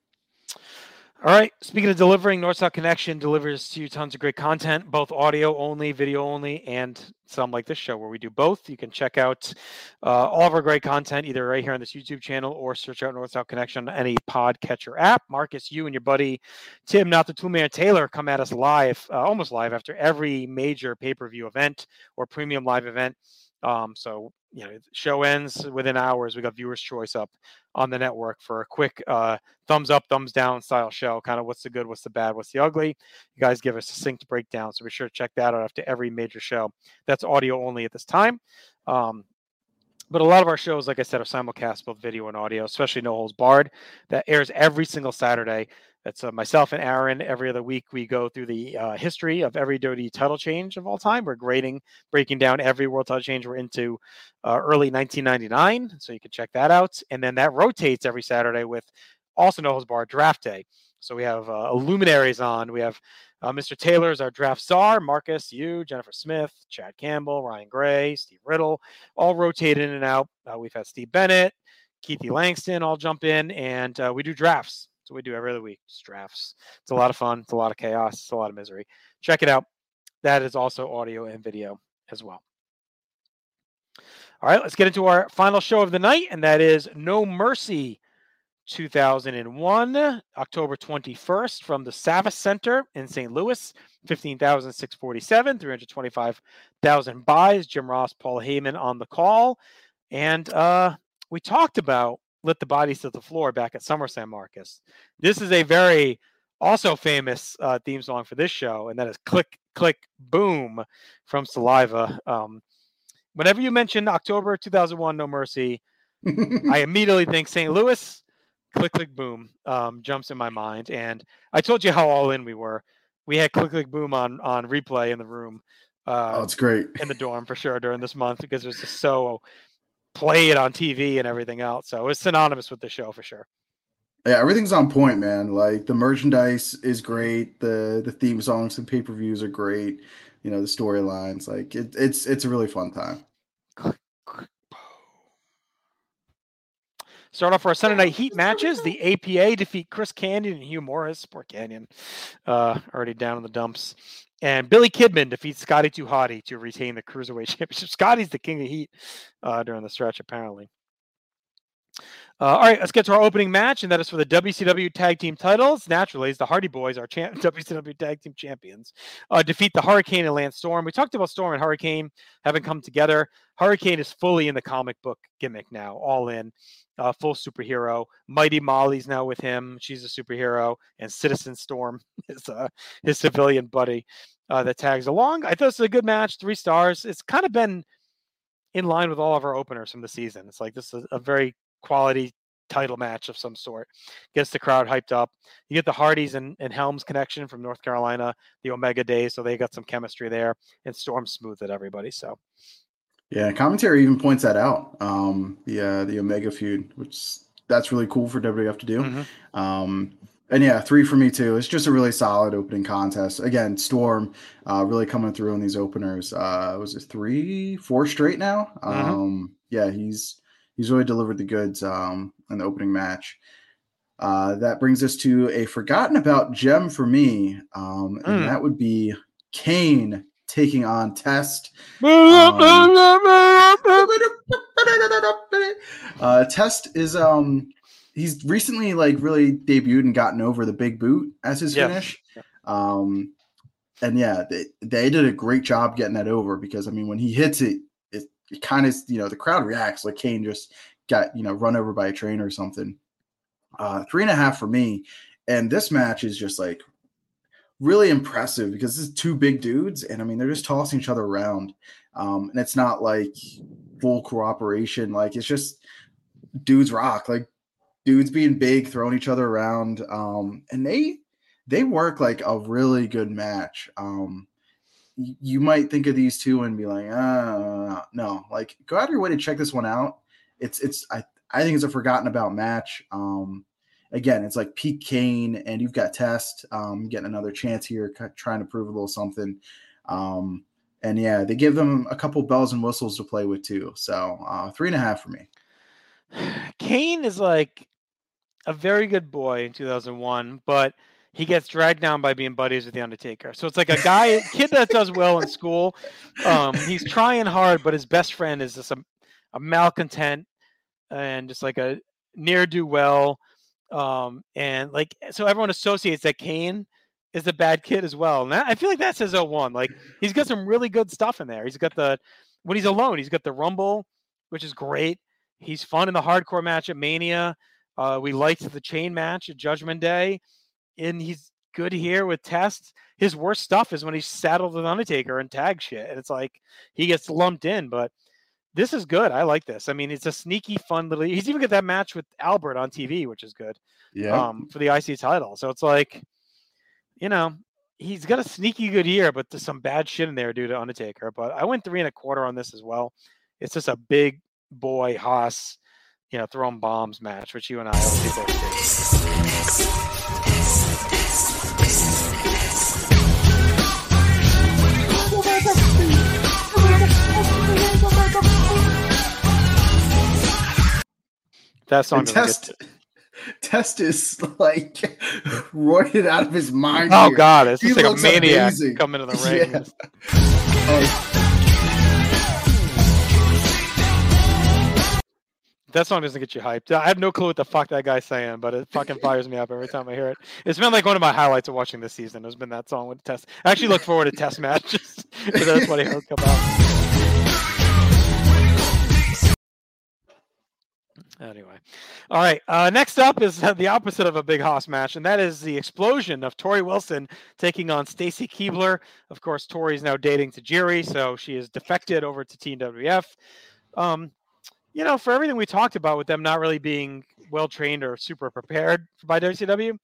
All right. Speaking of delivering, North South Connection delivers to you tons of great content, both audio only, video only, and some like this show where we do both. You can check out uh, all of our great content either right here on this YouTube channel or search out North South Connection on any podcatcher app. Marcus, you and your buddy Tim, not the two-man Taylor, come at us live, uh, almost live after every major pay-per-view event or premium live event. Um, so, you know, show ends within hours. We got viewers' choice up on the network for a quick uh, thumbs up, thumbs down style show. Kind of what's the good, what's the bad, what's the ugly. You guys give a succinct breakdown. So be sure to check that out after every major show. That's audio only at this time. Um, but a lot of our shows, like I said, are simulcast, both video and audio, especially No Holds Barred. That airs every single Saturday. That's uh, myself and Aaron. Every other week, we go through the uh, history of every W W E title change of all time. We're grading, breaking down every world title change. We're into uh, early nineteen ninety-nine, so you can check that out. And then that rotates every Saturday with also No Holds Barred Draft Day. So we have uh, luminaries on. We have uh, Mister Taylor's our draft czar, Marcus, you, Jennifer Smith, Chad Campbell, Ryan Gray, Steve Riddle, all rotate in and out. Uh, we've had Steve Bennett, Keithy Langston all jump in, and uh, we do drafts. So we do every other week, just drafts. It's a lot of fun. It's a lot of chaos. It's a lot of misery. Check it out. That is also audio and video as well. All right, let's get into our final show of the night, and that is No Mercy two thousand one, October twenty-first, from the Savas Center in Saint Louis, fifteen thousand six hundred forty-seven, three hundred twenty-five thousand buys. Jim Ross, Paul Heyman on the call. And uh, we talked about Let the Bodies to the Floor back at SummerSlam, Marcus. This is a very also famous uh, theme song for this show, and that is Click, Click, Boom from Saliva. Um, whenever you mention October two thousand one, No Mercy, I immediately think Saint Louis, Click, Click, Boom um, jumps in my mind. And I told you how all in we were. We had Click, Click, Boom on, on replay in the room. Uh, oh, it's great. In the dorm for sure during this month because it was just so... play it on T V and everything else. So it's synonymous with the show for sure. Yeah, everything's on point, man. Like the merchandise is great. The the theme songs and pay-per-views are great. You know, the storylines, like it, it's, it's a really fun time. Start off for our Sunday night heat matches. The A P A defeat Chris Kanyon and Hugh Morris. Poor Kanyon, uh, already down in the dumps. And Billy Kidman defeats Scotty Too Hotty to retain the Cruiserweight Championship. Scotty's the king of heat uh, during the stretch, apparently. Uh, all right, let's get to our opening match, and that is for the W C W Tag Team titles. Naturally, as the Hardy Boys, our champ- W C W Tag Team champions, uh, defeat the Hurricane and Lance Storm. We talked about Storm and Hurricane having come together. Hurricane is fully in the comic book gimmick now, all in, uh, full superhero. Mighty Molly's now with him. She's a superhero. And Citizen Storm is uh, his civilian buddy uh, that tags along. I thought this was a good match, three stars. It's kind of been in line with all of our openers from the season. It's like this is a very quality title match of some sort. Gets the crowd hyped up. You get the Hardys and, and Helms connection from North Carolina, the Omega days, so they got some chemistry there. And Storm smoothed it, everybody. So, yeah, commentary even points that out. Um, the uh, the Omega feud, which that's really cool for W W F to do. Mm-hmm. Um, and yeah, three for me too. It's just a really solid opening contest. Again, Storm uh, really coming through on these openers. Uh, was it three, four straight now? Mm-hmm. Um, yeah, he's. He's really delivered the goods um, in the opening match. Uh, that brings us to a forgotten about gem for me. Um, and mm. that would be Kane taking on Test. Um, uh, Test is, um, he's recently like really debuted and gotten over the big boot as his yes. finish. Um, and yeah, they, they did a great job getting that over because I mean, when he hits it, it kind of, you know, the crowd reacts like Kane just got, you know, run over by a train or something. Uh, three and a half for me. And this match is just like really impressive because this is two big dudes. And I mean, they're just tossing each other around. Um, and it's not like full cooperation. Like it's just dudes rock, like dudes being big, throwing each other around. Um, and they they work like a really good match. Um, y- you might think of these two and be like, ah, no, like go out of your way to check this one out. It's it's I I think it's a forgotten about match. Um, again, it's like Pete Kane and you've got Test um, getting another chance here, c- trying to prove a little something. Um, and yeah, they give them a couple bells and whistles to play with too. So uh, three and a half for me. Kane is like a very good boy in two thousand one, but he gets dragged down by being buddies with The Undertaker. So it's like a guy, kid that does well in school. Um, he's trying hard, but his best friend is just a, a malcontent and just like a ne'er do well. Um, and like, so everyone associates that Kane is a bad kid as well. And that, I feel like that's his oh one. Like he's got some really good stuff in there. He's got the, when he's alone, he's got the Rumble, which is great. He's fun in the hardcore match at Mania. Uh, we liked the chain match at Judgment Day. And he's good here with Test. His worst stuff is when he's saddled with Undertaker and tag shit. And it's like he gets lumped in. But this is good. I like this. I mean, it's a sneaky, fun little... He's even got that match with Albert on T V, which is good. Yeah. Um, for the I C title. So it's like, you know, he's got a sneaky good year, but there's some bad shit in there due to Undertaker. But I went three and a quarter on this as well. It's just a big... boy Haas, you know, throwing bombs match, which you and I always do. That song Test, Test is like roided out of his mind. Oh here. God, it's just like a maniac amazing. Coming to the ring. Yeah. Oh. That song doesn't get you hyped. I have no clue what the fuck that guy's saying, but it fucking fires me up every time I hear it. It's been like one of my highlights of watching this season. It's been that song with Test. I actually look forward to Test matches. That's what I heard come out. Anyway. All right. Uh, next up is the opposite of a big hoss match, and that is the explosion of Tori Wilson taking on Stacy Keibler. Of course, Tori's now dating Tajiri, so she has defected over to Team W W F. Um, You know, for everything we talked about with them not really being well-trained or super prepared by W C W,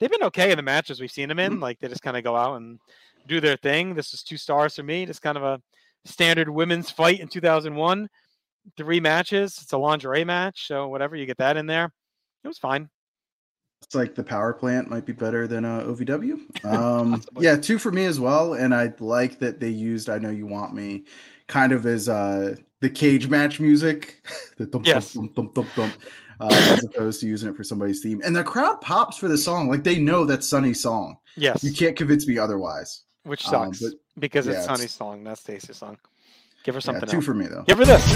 they've been okay in the matches we've seen them in. Mm-hmm. Like, they just kind of go out and do their thing. This is two stars for me. Just kind of a standard women's fight in two thousand one. Three matches. It's a lingerie match, so whatever. You get that in there. It was fine. It's like the power plant might be better than uh, O V W. Um, yeah, two for me as well. And I like that they used I Know You Want Me kind of as uh, the cage match music. The thump, yes. Thump, thump, thump, thump, thump, uh, as opposed to using it for somebody's theme. And the crowd pops for the song. Like they know that's Sunny's song. Yes. You can't convince me otherwise. Which sucks um, but, because yeah, it's Sunny's it's... song, not Stacy's song. Give her something yeah, two else. Two for me, though. Give her this.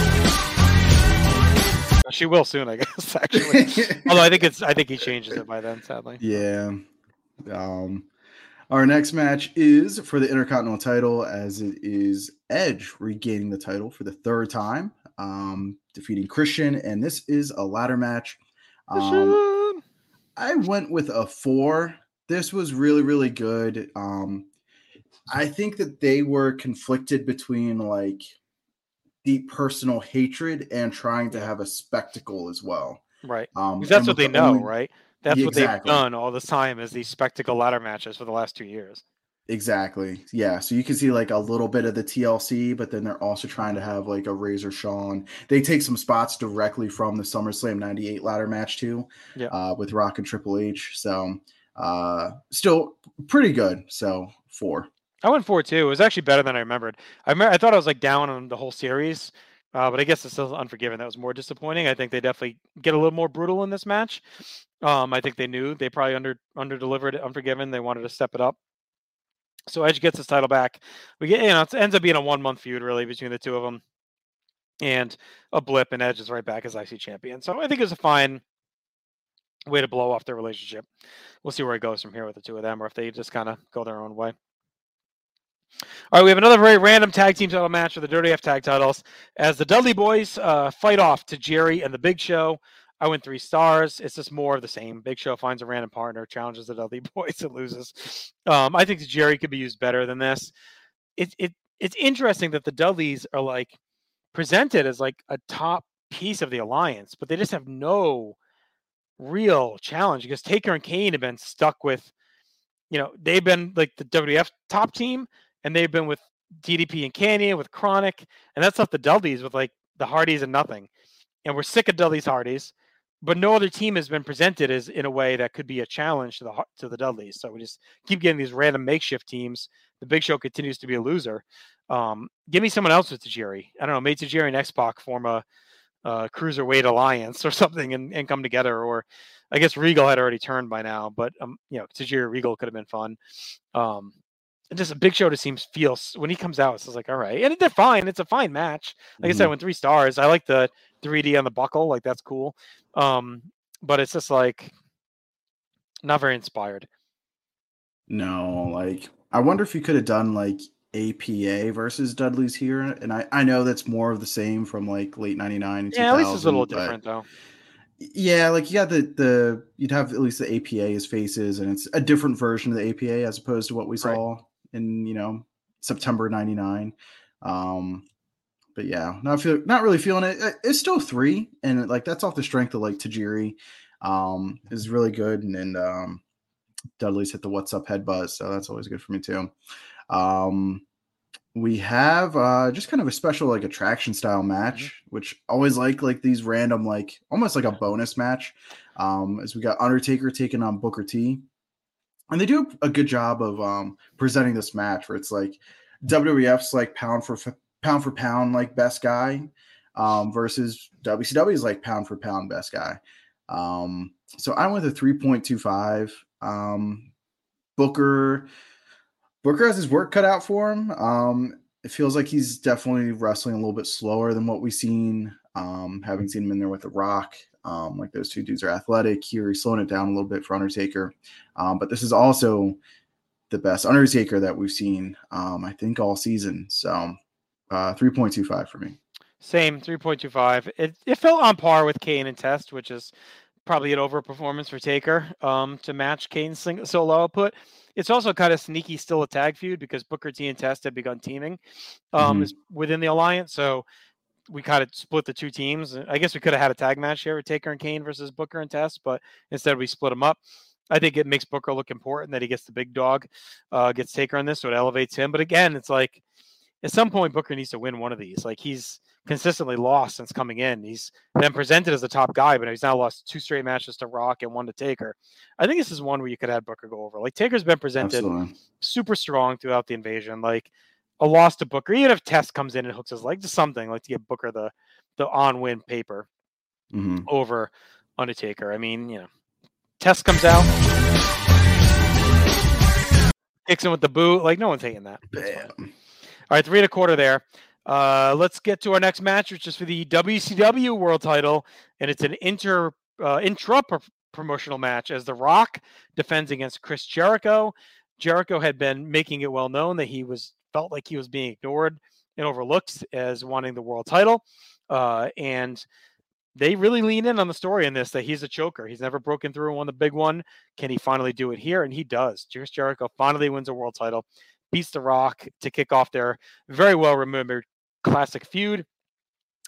She will soon, I guess. Actually, although I think it's, I think he changes it by then, sadly. Yeah. Um, our next match is for the Intercontinental title, as it is Edge regaining the title for the third time, um, defeating Christian, and this is a ladder match. Um, I went with a four. This was really, really good. Um, I think that they were conflicted between like. Deep personal hatred and trying to have a spectacle as well. Right. Um, because that's what they the know, only... right? That's yeah, what exactly. They've done all this time is these spectacle ladder matches for the last two years. Exactly. Yeah. So you can see like a little bit of the T L C, but then they're also trying to have like a Razor Shawn. They take some spots directly from the SummerSlam ninety-eight ladder match too, yeah. uh, with Rock and Triple H. So uh, still pretty good. So four. I went four too. It was actually better than I remembered. I remember, I thought I was like down on the whole series, uh, but I guess it's still Unforgiven. That was more disappointing. I think they definitely get a little more brutal in this match. Um, I think they knew they probably under under delivered Unforgiven. They wanted to step it up. So Edge gets his title back. We get you know it ends up being a one month feud really between the two of them, and a blip, and Edge is right back as I C champion. So I think it was a fine way to blow off their relationship. We'll see where it goes from here with the two of them, or if they just kind of go their own way. All right, we have another very random tag team title match for the Dirty F tag titles as the Dudley Boys uh, fight off Tajiri and the Big Show. I went three stars. It's just more of the same. Big Show finds a random partner, challenges the Dudley Boys, and loses. Um, I think Tajiri could be used better than this. It it it's interesting that the Dudleys are like presented as like a top piece of the alliance, but they just have no real challenge because Taker and Kane have been stuck with, you know, they've been like the W W F top team, and they've been with D D P and Canyon, with Chronic, and that's not the Dudleys with like the Hardys and nothing. And we're sick of Dudleys, Hardys, but no other team has been presented as in a way that could be a challenge to the to the Dudleys. So we just keep getting these random makeshift teams. The Big Show continues to be a loser. Um, give me someone else with Tajiri. I don't know, maybe Tajiri and X-Pac form a uh, cruiserweight alliance or something and, and come together. Or I guess Regal had already turned by now, but um, you know, Tajiri Regal could have been fun. Um, and just a Big Show just seems feels when he comes out, it's like, all right, and they're fine. It's a fine match. Like mm-hmm. I said, I went three stars. I like the three D on the buckle, like that's cool. Um, but it's just like not very inspired. No, like I wonder if you could have done like A P A versus Dudley's here, and I, I know that's more of the same from like late ninety-nine and yeah, two thousand, at least it's a little different though. Yeah, like you got the the you'd have at least the A P A as faces, and it's a different version of the A P A as opposed to what we right. saw in, you know, September ninety-nine. Um, but yeah, not feel not really feeling it. It's still three, and like that's off the strength of like Tajiri, um, is really good, and and um, Dudley's hit the what's up head buzz, so that's always good for me too. Um, we have, uh, just kind of a special, like attraction style match, mm-hmm. which always like, like these random, like almost like a bonus match. Um, as we got Undertaker taking on Booker T, and they do a good job of, um, presenting this match where it's like W W F's like pound for f- pound for pound, like best guy, um, versus W C W's like pound for pound best guy. Um, so I went with a three point two five, um, Booker, Booker has his work cut out for him. Um, it feels like he's definitely wrestling a little bit slower than what we've seen. Um, having seen him in there with The Rock, um, like those two dudes are athletic. Here he's slowing it down a little bit for Undertaker. Um, but this is also the best Undertaker that we've seen, um, I think, all season. So uh, three point two five for me. Same, three point two five. It, it felt on par with Kane and Test, which is probably an overperformance for Taker um, to match Kane's sing- solo output. It's also kind of sneaky still a tag feud because Booker T and Test had begun teaming um, mm-hmm. within the alliance. So we kind of split the two teams. I guess we could have had a tag match here with Taker and Kane versus Booker and Test, but instead we split them up. I think it makes Booker look important that he gets the big dog, uh, gets Taker on this, so it elevates him. But again, it's like at some point Booker needs to win one of these. Like he's consistently lost since coming in. He's been presented as the top guy, but he's now lost two straight matches to Rock and one to Taker. I think this is one where you could have Booker go over. Like Taker's been presented Absolutely. super strong throughout the invasion. Like a loss to Booker, even if Test comes in and hooks his leg to something, like to get Booker the the on win paper mm-hmm. over Undertaker. I mean, you know, Test comes out, kicks him with the boot. Like no one's hating that. All right, three and a quarter there. Uh, let's get to our next match, which is for the W C W World Title, and it's an inter uh, intra promotional match as The Rock defends against Chris Jericho. Jericho had been making it well known that he was felt like he was being ignored and overlooked as wanting the world title, uh, and they really lean in on the story in this that he's a choker. He's never broken through and won the big one. Can he finally do it here? And he does. Chris Jericho finally wins a world title, beats The Rock to kick off their very well remembered classic feud.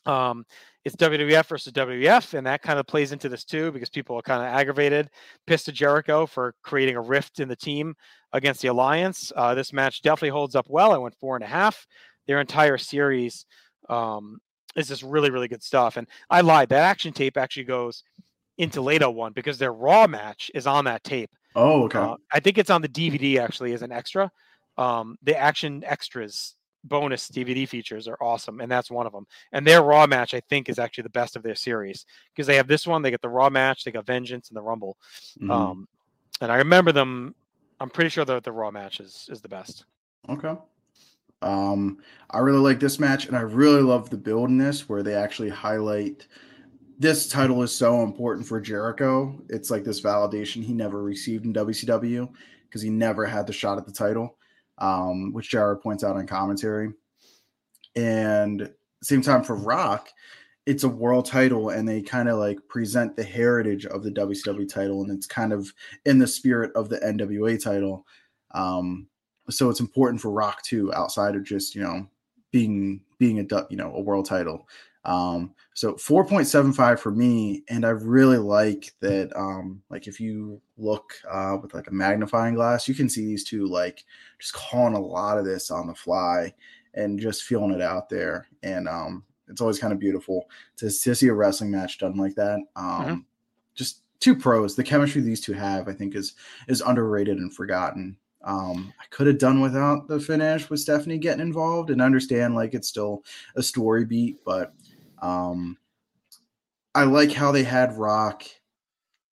Um, it's W W F versus W W F, and that kind of plays into this too because people are kind of aggravated, pissed at Jericho for creating a rift in the team against the alliance. Uh, this match definitely holds up well. I went four and a half. Their entire series um, is just really, really good stuff. And I lied. That action tape actually goes into Lato one because their Raw match is on that tape. Oh, okay. Uh, I think it's on the D V D actually as an extra. Um, the action extras bonus D V D features are awesome, and that's one of them. And their Raw match, I think, is actually the best of their series because they have this one, they get the Raw match, they got Vengeance and the Rumble. Mm-hmm. Um, and I remember them. I'm pretty sure that the Raw match is, is the best. Okay. Um, I really like this match, and I really love the build in this where they actually highlight this title is so important for Jericho. It's like this validation he never received in W C W because he never had the shot at the title. Um, which Jared points out in commentary. And same time for Rock, it's a world title, and they kind of like present the heritage of the W C W title, and it's kind of in the spirit of the N W A title. Um, so it's important for Rock too, outside of just, you know, being being a, you know, a world title. Um, so four point seven five for me. And I really like that. Um, like if you look, uh, with like a magnifying glass, you can see these two, like just calling a lot of this on the fly and just feeling it out there. And, um, it's always kind of beautiful to, to see a wrestling match done like that. Um, mm-hmm. Just two pros, the chemistry these two have, I think is, is underrated and forgotten. Um, I could have done without the finish with Stephanie getting involved, and understand like it's still a story beat, but, um, I like how they had Rock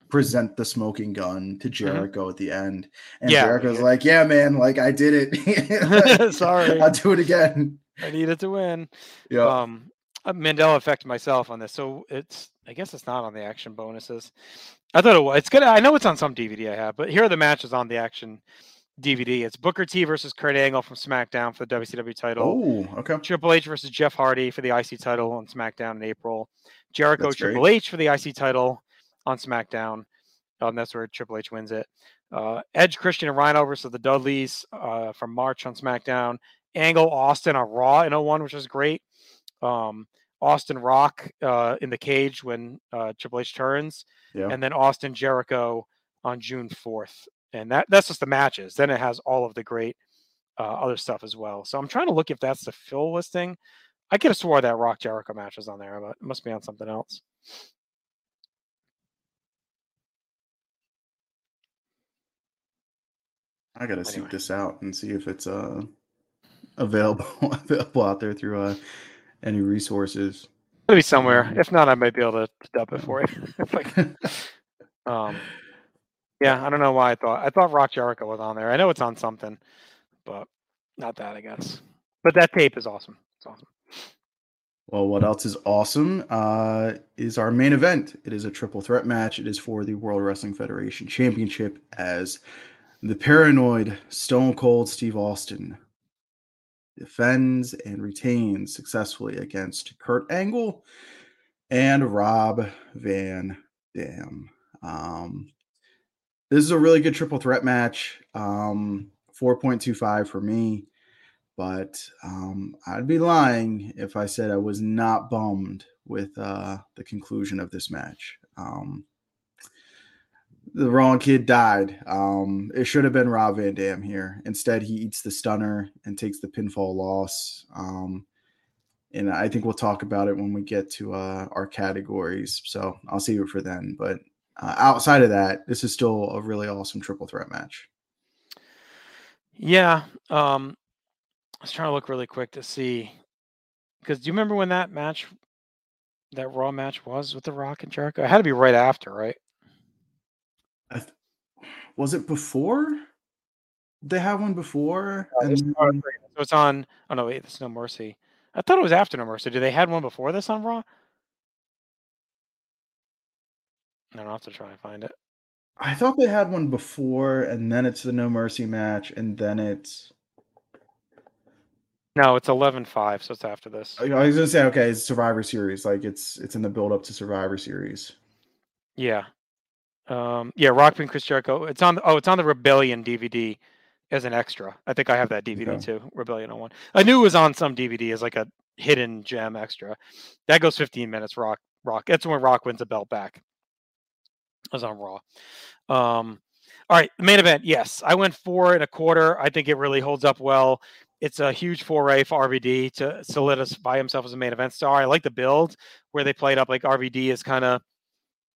present the smoking gun to Jericho mm-hmm. at the end. And yeah. Jericho's like, yeah, man, like I did it. like, Sorry. I'll do it again. I needed to win. Yeah. Um, Mandela effect myself on this. So it's, I guess it's not on the action bonuses. I thought it was, it's good. I know it's on some D V D I have, but here are the matches on the action D V D. It's Booker T versus Kurt Angle from SmackDown for the W C W title. Oh, okay. Triple H versus Jeff Hardy for the I C title on SmackDown in April. Jericho that's Triple great. H for the I C title on SmackDown. Um, that's where Triple H wins it. Uh, Edge, Christian, and Rhino versus the Dudleys uh, from March on SmackDown. Angle, Austin on Raw in oh one, which was great. Um, Austin Rock uh, in the cage when uh, Triple H turns. Yeah. And then Austin Jericho on June fourth. And that, that's just the matches. Then it has all of the great uh, other stuff as well. So I'm trying to look if that's the full listing. I could have swore that Rock Jericho match was on there, but it must be on something else. I got to anyway. seek this out and see if it's uh, available, available out there through uh, any resources. It'll be somewhere. If not, I might be able to dub it for you. um. Yeah, I don't know why I thought I thought Rock Jericho was on there. I know it's on something, but not that, I guess. But that tape is awesome. It's awesome. Well, what else is awesome uh, is our main event. It is a triple threat match. It is for the World Wrestling Federation Championship as the paranoid Stone Cold Steve Austin defends and retains successfully against Kurt Angle and Rob Van Dam. Um, This is a really good triple threat match, um, four point two five for me, but um, I'd be lying if I said I was not bummed with uh, the conclusion of this match. Um, the wrong kid died. Um, it should have been Rob Van Dam here. Instead, he eats the stunner and takes the pinfall loss. Um, and I think we'll talk about it when we get to uh, our categories, so I'll save it for then, but Uh, outside of that, this is still a really awesome triple threat match. Yeah. Um, I was trying to look really quick to see, because do you remember when that match, that Raw match was with The Rock and Jericho? It had to be right after, right? I th- was it before? Did they have one before? Uh, and- so it's on, oh no, wait, it's No Mercy. I thought it was after No Mercy. Did they had one before this on Raw? I don't have to try and find it. I thought they had one before, and then it's the No Mercy match, and then it's... No, it's eleven five, so it's after this. I was going to say, okay, it's Survivor Series. Like, it's it's in the build-up to Survivor Series. Yeah. Um, yeah, Rockman, Chris Jericho. It's on, oh, it's on the Rebellion D V D as an extra. I think I have that D V D, yeah. too, Rebellion on one. I knew it was on some D V D as, like, a hidden gem extra. That goes fifteen minutes, Rock. Rock. That's when Rock wins the belt back. I was on Raw. Um, all right, main event. Yes, I went four and a quarter. I think it really holds up well. It's a huge foray for R V D to solidify himself as a main event star. I like the build where they played up like R V D is kind of,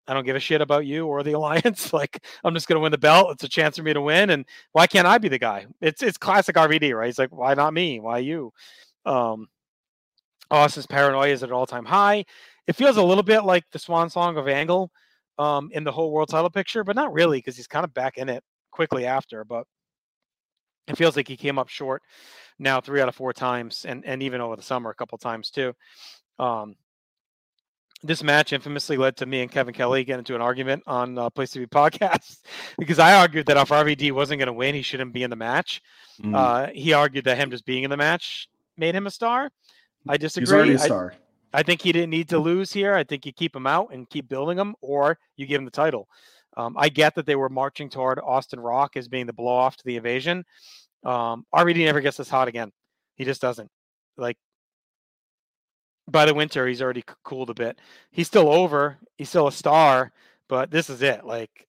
I don't give a shit about you or the alliance. Like, I'm just going to win the belt. It's a chance for me to win. And why can't I be the guy? It's it's classic R V D, right? He's like, why not me? Why you? Um, Austin's paranoia is at an all-time high. It feels a little bit like the swan song of Angle. Um, in the whole world title picture, but not really, because he's kind of back in it quickly after. But it feels like he came up short now three out of four times, and and even over the summer a couple times too. Um, this match infamously led to me and Kevin Kelly getting into an argument on uh, Place T V podcast because I argued that if R V D wasn't going to win, he shouldn't be in the match. Mm. Uh, he argued that him just being in the match made him a star. I disagree. He's already a star. I, I think he didn't need to lose here. I think you keep him out and keep building him, or you give him the title. Um, I get that they were marching toward Austin Rock as being the blow off to the invasion. Um, R V D never gets this hot again. He just doesn't. Like, by the winter, he's already cooled a bit. He's still over. He's still a star, but this is it. Like,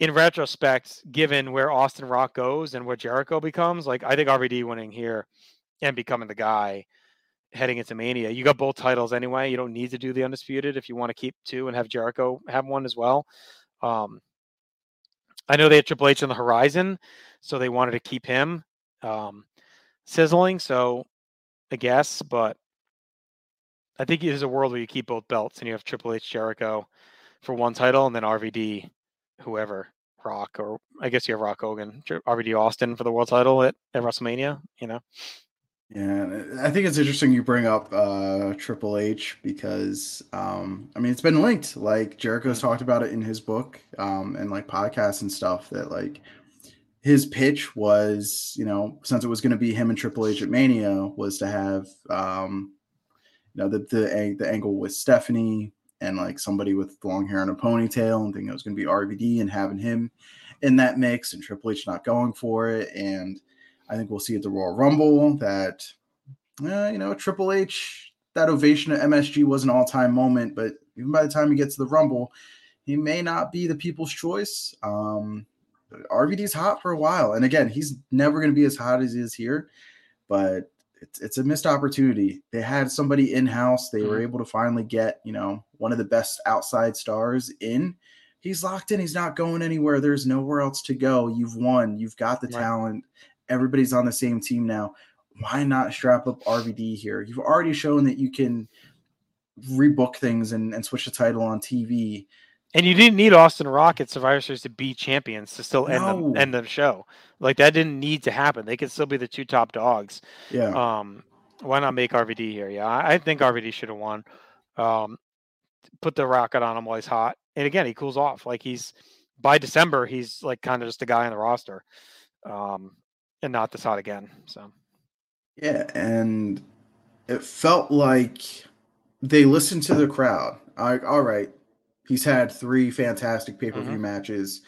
in retrospect, given where Austin Rock goes and where Jericho becomes, like, I think R V D winning here and becoming the guy heading into Mania. You got both titles anyway. You don't need to do the Undisputed if you want to keep two and have Jericho have one as well. Um, I know they had Triple H on the horizon, so they wanted to keep him um, sizzling. So I guess, but I think it is a world where you keep both belts and you have Triple H, Jericho for one title, and then R V D, whoever, Rock, or I guess you have Rock Hogan, R V D Austin for the world title at, at WrestleMania, you know? Yeah, I think it's interesting you bring up uh, Triple H because, um, I mean, it's been linked. Like, Jericho's talked about it in his book um, and, like, podcasts and stuff that, like, his pitch was, you know, since it was going to be him and Triple H at Mania, was to have, um, you know, the, the the angle with Stephanie and, like, somebody with long hair and a ponytail, and thinking it was going to be R V D and having him in that mix and Triple H not going for it. And I think we'll see at the Royal Rumble that, uh, you know, Triple H, that ovation at M S G was an all-time moment, but even by the time he gets to the Rumble, he may not be the people's choice. Um, R V D's hot for a while. And again, he's never going to be as hot as he is here, but it's it's a missed opportunity. They had somebody in-house. They mm-hmm. were able to finally get, you know, one of the best outside stars in. He's locked in. He's not going anywhere. There's nowhere else to go. You've won. You've got the right. talent. Everybody's on the same team now. Why not strap up R V D here? You've already shown that you can rebook things and, and switch the title on T V. And you didn't need Austin Rock at Survivor Series to be champions to still end no. the end the show. Like, that didn't need to happen. They could still be the two top dogs. Yeah. Um, why not make R V D here? Yeah, I, I think R V D should have won. Um, put the rocket on him while he's hot. And again, he cools off. Like, he's by December, he's like kind of just a guy on the roster. Um, And not this hot again. So, yeah, and it felt like they listened to the crowd. Like, all right, he's had three fantastic pay-per-view mm-hmm. matches.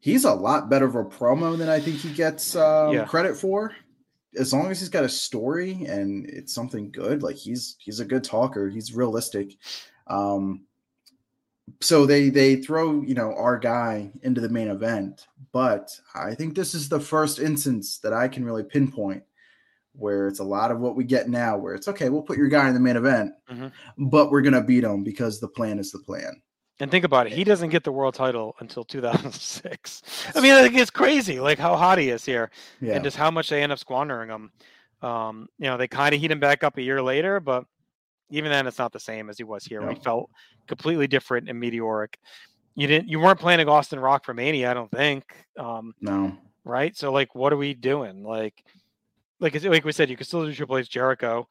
He's a lot better of a promo than I think he gets um, yeah. credit for. As long as he's got a story and it's something good, like he's he's a good talker. He's realistic. Um, So they they throw, you know, our guy into the main event, but I think this is the first instance that I can really pinpoint where it's a lot of what we get now, where it's, okay, we'll put your guy in the main event, mm-hmm. but we're going to beat him because the plan is the plan. And think about it. He doesn't get the world title until two thousand six. I mean, like, it's crazy, like how hot he is here yeah. and just how much they end up squandering him. Um, you know, they kind of heat him back up a year later, but even then, it's not the same as he was here. No. He felt completely different and meteoric. You didn't, you weren't planning Austin Rock for Mania, I don't think. Um, no, right? So, like, what are we doing? Like, like, like we said, you could still do Triple H Jericho.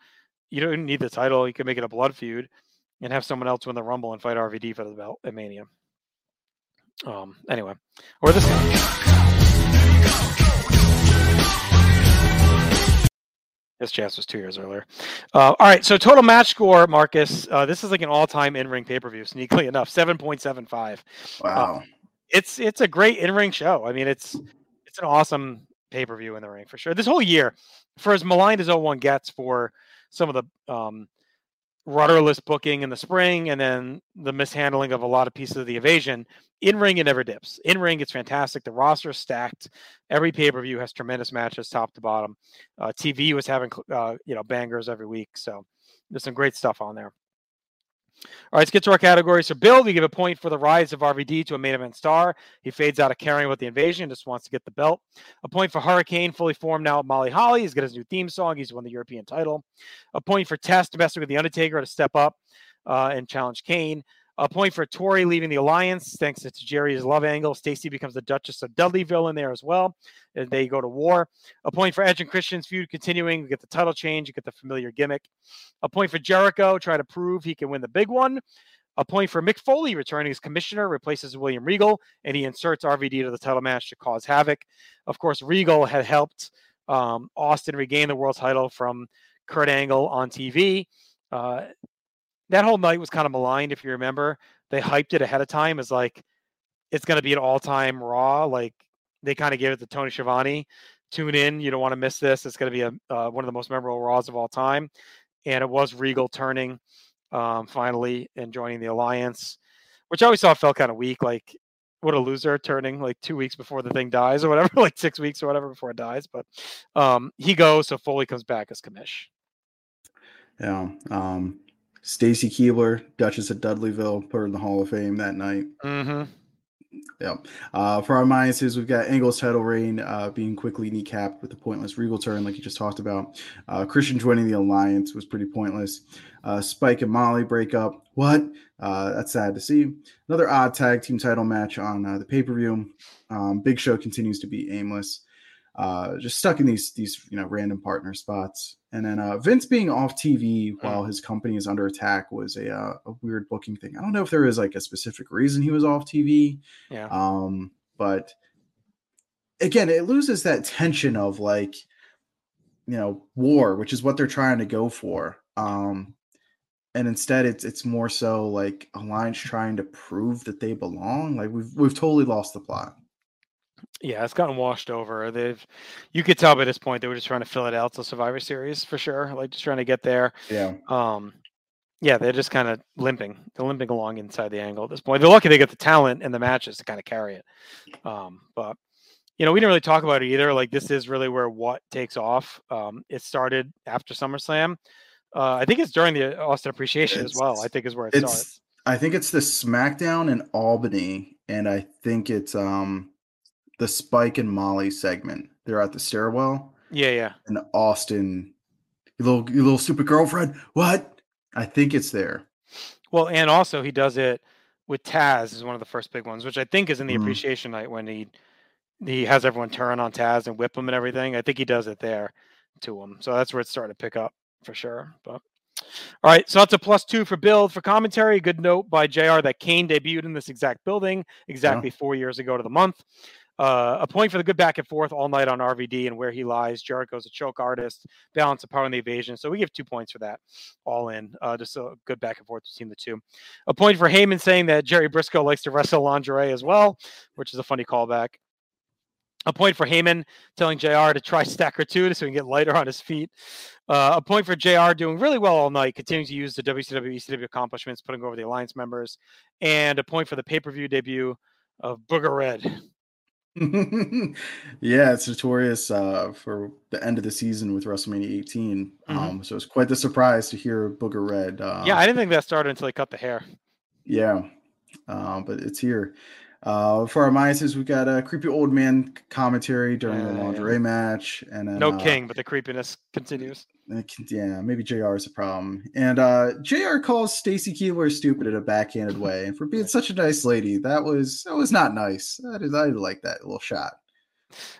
You don't need the title. You could make it a blood feud and have someone else win the Rumble and fight R V D for the belt at Mania. Um, anyway, or this. This chance was two years earlier. Uh, all right, so total match score, Marcus. Uh, this is like an all-time in-ring pay-per-view, sneakily enough, seven point seven five. Wow, um, it's it's a great in-ring show. I mean, it's it's an awesome pay-per-view in the ring for sure. This whole year, for as maligned as oh one gets for some of the um, rudderless booking in the spring, and then the mishandling of a lot of pieces of the evasion, in-ring it never dips. In-ring, it's fantastic. The roster is stacked. Every pay-per-view has tremendous matches, top to bottom. Uh, T V was having uh, you know bangers every week, so there's some great stuff on there. All right, let's get to our category. So, Bill, we give a point for the rise of R V D to a main event star. He fades out of caring about the invasion, just wants to get the belt. A point for Hurricane, fully formed now at Molly Holly. He's got his new theme song. He's won the European title. A point for Test, domestic with The Undertaker, to step up uh, and challenge Kane. A point for Tori leaving the Alliance, thanks to Jerry's love angle. Stacy becomes the Duchess of Dudleyville in there as well. And they go to war. A point for Edge and Christian's feud continuing. We get the title change. You get the familiar gimmick. A point for Jericho, try to prove he can win the big one. A point for Mick Foley returning as commissioner, replaces William Regal, and he inserts R V D to the title match to cause havoc. Of course, Regal had helped um, Austin regain the world title from Kurt Angle on T V. Uh, That whole night was kind of maligned, if you remember. They hyped it ahead of time as, like, it's going to be an all-time Raw. Like, they kind of gave it to Tony Schiavone. Tune in. You don't want to miss this. It's going to be a uh, one of the most memorable Raws of all time. and it was Regal turning um, finally and joining the Alliance, which I always thought felt kind of weak. Like, what a loser, turning like two weeks before the thing dies or whatever, like six weeks or whatever before it dies. But um, he goes, so Foley comes back as commish. Yeah. Um, Stacy Keibler, Duchess of Dudleyville, put her in the Hall of Fame that night. Mm-hmm. Yeah. Uh, for our minuses, we've got Angle's title reign uh, being quickly kneecapped with the pointless Regal turn, like you just talked about. Uh, Christian joining the Alliance was pretty pointless. Uh, Spike and Molly break up. What? Uh, that's sad to see. Another odd tag team title match on uh, the pay-per-view. Um, Big Show continues to be aimless. Uh, just stuck in these these you know random partner spots. And then uh, Vince being off T V while his company is under attack was a, uh, a weird booking thing. I don't know if there is like a specific reason he was off T V. Yeah. Um, but again, it loses that tension of like, you know, war, which is what they're trying to go for. Um, and instead it's, it's more so like Alliance trying to prove that they belong. Like we've, we've totally lost the plot. Yeah, it's gotten washed over. They've, you could tell by this point they were just trying to fill it out to Survivor Series for sure. Like just trying to get there. Yeah. Um, yeah, they're just kind of limping. They're limping along inside the angle at this point. They're lucky they got the talent and the matches to kind of carry it. Um, but you know, we didn't really talk about it either. Like this is really where what takes off. Um, it started after SummerSlam. Uh, I think it's during the Austin Appreciation it's, as well. I think is where it starts. I think it's the SmackDown in Albany, and I think it's um. the Spike and Molly segment. They're at the stairwell. Yeah, yeah. And Austin, your little, your little stupid girlfriend. What? I think it's there. Well, and also he does it with Taz is one of the first big ones, which I think is in the mm-hmm. Appreciation Night when he he has everyone turn on Taz and whip him and everything. I think he does it there to him. So that's where it started to pick up for sure. But all right, so that's a plus two for build. For commentary, a good note by J R that Kane debuted in this exact building exactly yeah. four years ago to the month. Uh, a point for the good back and forth all night on R V D and where he lies. Jericho's a choke artist, balance of power and the evasion. So we give two points for that all in. Uh, just a good back and forth between the two. A point for Heyman saying that Jerry Briscoe likes to wrestle lingerie as well, which is a funny callback. A point for Heyman telling J R to try stack or two so he can get lighter on his feet. Uh, a point for J R doing really well all night, continuing to use the W C W, E C W accomplishments, putting over the Alliance members. And a point for the pay-per-view debut of Booger Red. Yeah, it's notorious uh, for the end of the season with WrestleMania eighteen. Mm-hmm. Um, so it's quite the surprise to hear Booger Red. Uh, yeah, I didn't think that started until he cut the hair. Yeah, uh, but it's here. Uh, for our minuses, we've got a creepy old man commentary during uh, the lingerie yeah. match, and then, no uh, king, but the creepiness continues. Yeah, maybe J R is a problem. And uh, J R calls Stacy Keibler stupid in a backhanded way, and for being such a nice lady, that was that was not nice. That is, I like that little shot.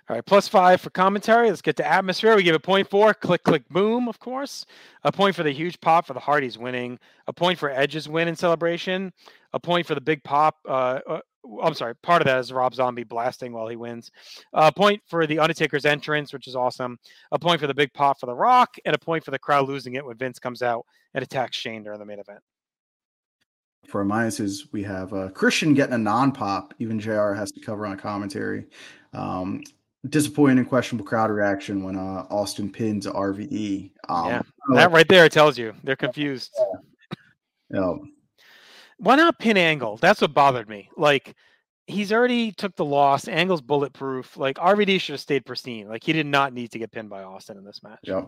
All right, plus five for commentary. Let's get to atmosphere. We give a point for click, click, boom, of course. A point for the huge pop for the Hardys winning. A point for Edge's win in celebration. A point for the big pop. Uh, uh, I'm sorry, part of that is Rob Zombie blasting while he wins. A point for the Undertaker's entrance, which is awesome. A point for the big pop for The Rock. And a point for the crowd losing it when Vince comes out and attacks Shane during the main event. For our minuses, we have uh, Christian getting a non-pop. Even J R has to cover on commentary. Um, disappointing and questionable crowd reaction when uh, Austin pins R V D. Um, yeah, that right there tells you. They're confused. Yeah. Yeah. Why not pin Angle? That's what bothered me. Like, he's already took the loss. Angle's bulletproof. Like, R V D should have stayed pristine. Like, he did not need to get pinned by Austin in this match. Yeah.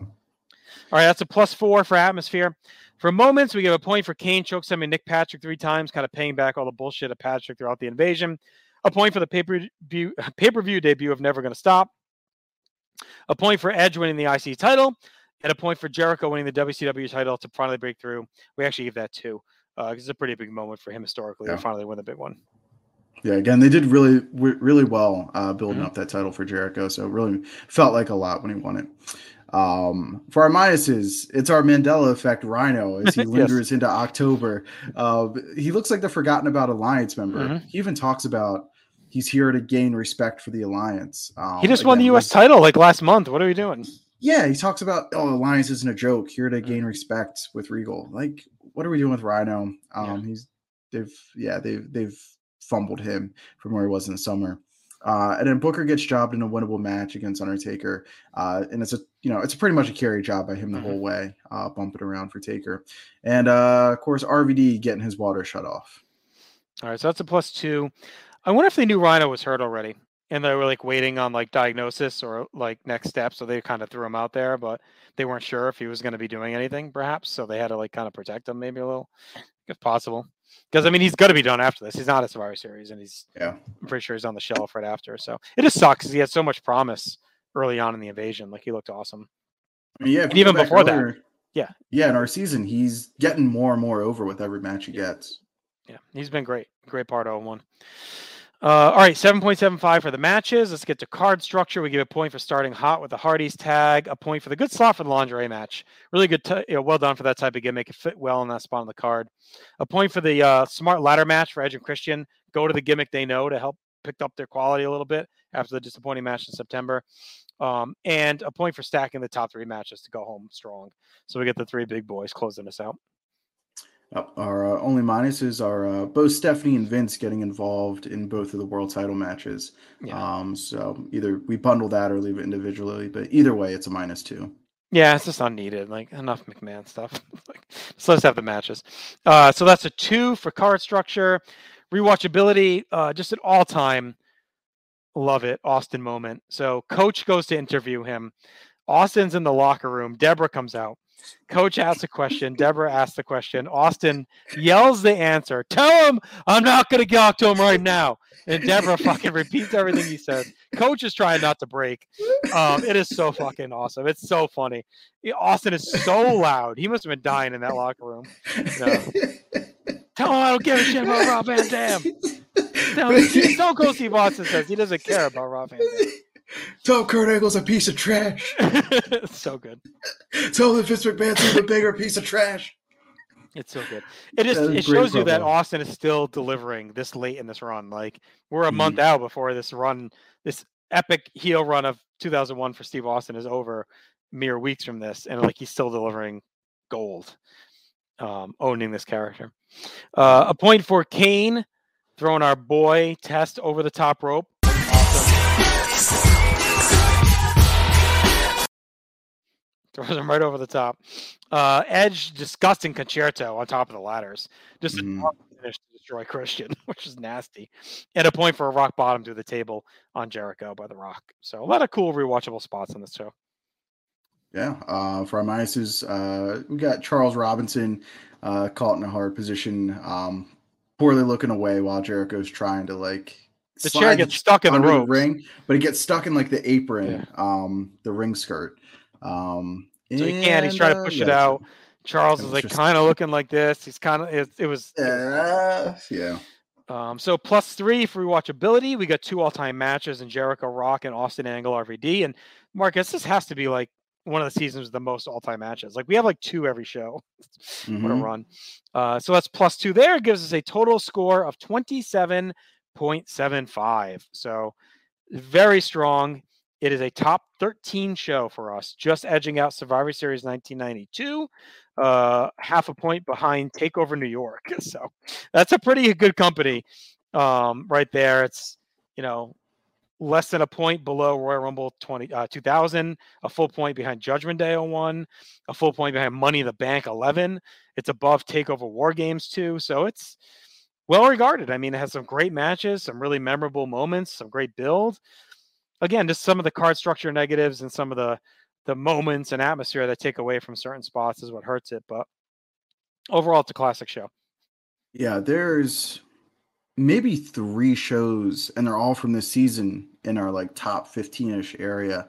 All right, that's a plus four for atmosphere. For moments, we give a point for Kane chokes him and Nick Patrick three times, kind of paying back all the bullshit of Patrick throughout the invasion. A point for the pay-per-view, pay-per-view debut of Never Gonna Stop. A point for Edge winning the I C title. And a point for Jericho winning the W C W title to finally break through. We actually give that two. Uh, it's a pretty big moment for him historically yeah. to finally win the big one. Yeah, again, they did really, really well uh, building mm-hmm. up that title for Jericho. So it really felt like a lot when he won it. Um, for our minuses, it's our Mandela effect Rhino as he lingers yes. into October. Uh, he looks like the forgotten about Alliance member. Mm-hmm. He even talks about he's here to gain respect for the Alliance. Um, he just again, won the U S like, title like last month. What are we doing? Yeah, he talks about, oh, Alliance isn't a joke. Here to gain respect with Regal. Like, what are we doing with Rhino? Um, yeah. He's they've yeah they've they've fumbled him from where he was in the summer. Uh, and then Booker gets jobbed in a winnable match against Undertaker. Uh, and it's a, you know, it's pretty much a carry job by him the mm-hmm. whole way, uh, bumping around for Taker. And, uh, of course, R V D getting his water shut off. All right, so that's a plus two. I wonder if they knew Rhino was hurt already and they were, like, waiting on, like, diagnosis or, like, next step. So they kind of threw him out there, but they weren't sure if he was going to be doing anything, perhaps. So they had to, like, kind of protect him maybe a little, if possible. Because, I mean, he's going to be done after this. He's not a Survivor Series, and he's yeah. I'm pretty sure he's on the shelf right after. So it just sucks because he had so much promise early on in the invasion. Like, he looked awesome. I mean, yeah, and even before earlier, that. Yeah. Yeah, in our season, he's getting more and more over with every match he yeah. gets. Yeah, he's been great. Great part of oh one. Uh, all right, seven point seven five for the matches. Let's get to card structure. We give a point for starting hot with the Hardys tag, a point for the good slot for the lingerie match. Really good, t- you know, well done for that type of gimmick. It fit well in that spot on the card. A point for the uh, smart ladder match for Edge and Christian. Go to the gimmick they know to help pick up their quality a little bit after the disappointing match in September. Um, and a point for stacking the top three matches to go home strong. So we get the three big boys closing us out. Oh, our uh, only minuses are uh, both Stephanie and Vince getting involved in both of the world title matches. Yeah. Um, so either we bundle that or leave it individually, but either way, it's a minus two. Yeah, it's just unneeded. Like, enough McMahon stuff. Like, so let's have the matches. Uh, so that's a two for card structure. Rewatchability, uh, just an all-time love it Austin moment. So Coach goes to interview him. Austin's in the locker room. Deborah comes out. Coach asks a question. Deborah asks the question. Austin yells the answer. Tell him I'm not going to talk to him right now. And Deborah fucking repeats everything he says. Coach is trying not to break. Um, it is so fucking awesome. It's so funny. Austin is so loud. He must have been dying in that locker room. No. Tell him I don't give a shit about Rob Van Dam. Tell him, don't go see Watson says. He doesn't care about Rob Van Dam. Tell Kurt Angle's a piece of trash. So good. Tell the Vince McMahon's a bigger piece of trash. It's so good. It just it shows problem. you that Austin is still delivering this late in this run. Like, we're a mm-hmm. month out before this run, this epic heel run of two thousand one for Steve Austin is over mere weeks from this, and like he's still delivering gold, um, owning this character. Uh, a point for Kane throwing our boy Test over the top rope. Throws him right over the top. Uh, Edge, disgusting concerto on top of the ladders. Just mm. a finish to destroy Christian, which is nasty. And a point for a rock bottom through the table on Jericho by The Rock. So a lot of cool rewatchable spots on this show. Yeah. Uh, for our minuses, uh, we got Charles Robinson uh, caught in a hard position, um, poorly looking away while Jericho's trying to, like, the chair gets stuck in the rope. ring, but it gets stuck in, like, the apron, yeah. um, the ring skirt. Um, so he can't. He's trying uh, to push yeah, it out. Charles is like kind of looking like this. He's kind of. It, it was. Uh, yeah. Um. So plus three for rewatchability. We got two all-time matches in Jericho, Rock, and Austin Angle, R V D. And Marcus, this has to be like one of the seasons with the most all-time matches. Like we have like two every show. Mm-hmm. What a run. Uh. So that's plus two. There it gives us a total score of twenty-seven point seven five. So very strong. It is a top thirteen show for us, just edging out Survivor Series nineteen ninety-two, uh, half a point behind TakeOver New York. So that's a pretty good company um, right there. It's, you know, less than a point below Royal Rumble twenty, uh, two thousand, a full point behind Judgment Day oh one, a full point behind Money in the Bank eleven. It's above TakeOver War Games two. So it's well regarded. I mean, it has some great matches, some really memorable moments, some great build. Again, just some of the card structure negatives and some of the, the moments and atmosphere that take away from certain spots is what hurts it. But overall, it's a classic show. Yeah, there's maybe three shows, and they're all from this season in our like top fifteen-ish area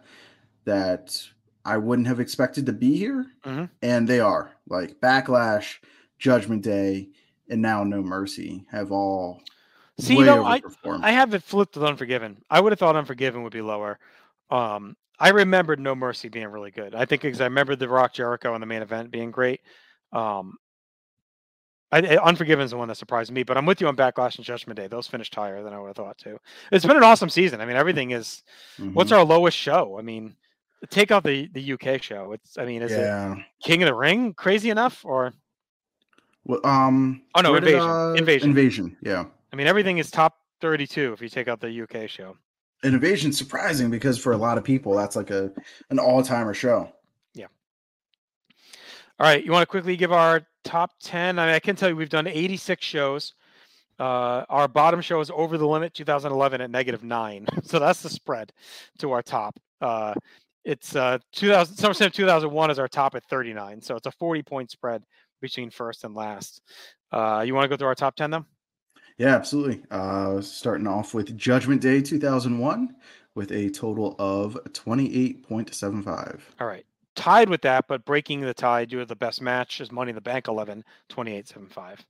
that I wouldn't have expected to be here. Mm-hmm. And they are. Like Backlash, Judgment Day, and now No Mercy have all... See, you know, I, I have it flipped with Unforgiven. I would have thought Unforgiven would be lower. Um, I remembered No Mercy being really good. I think because I remember The Rock Jericho in the main event being great. Um, I, Unforgiven is the one that surprised me, but I'm with you on Backlash and Judgment Day. Those finished higher than I would have thought, too. It's been an awesome season. I mean, everything is... Mm-hmm. What's our lowest show? I mean, take out the, the U K show. It's I mean, is yeah. it King of the Ring crazy enough? Or well, um, Oh, no, Invasion. Did, uh, Invasion. Invasion, yeah. I mean, everything is top thirty-two if you take out the U K show. And Invasion's surprising because for a lot of people, that's like a an all-timer show. Yeah. All right. You want to quickly give our top ten? I mean, I can tell you we've done eighty-six shows. Uh, our bottom show is Over the Limit twenty eleven at negative nine. So that's the spread to our top. Uh, it's uh, two thousand SummerSlam two thousand one is our top at thirty-nine. So it's a forty-point spread between first and last. Uh, you want to go through our top ten, though? Yeah, absolutely. Uh, starting off with Judgment Day two thousand one with a total of twenty-eight point seven five. All right. Tied with that, but breaking the tie due to the best match is Money in the Bank eleven, twenty-eight point seven five.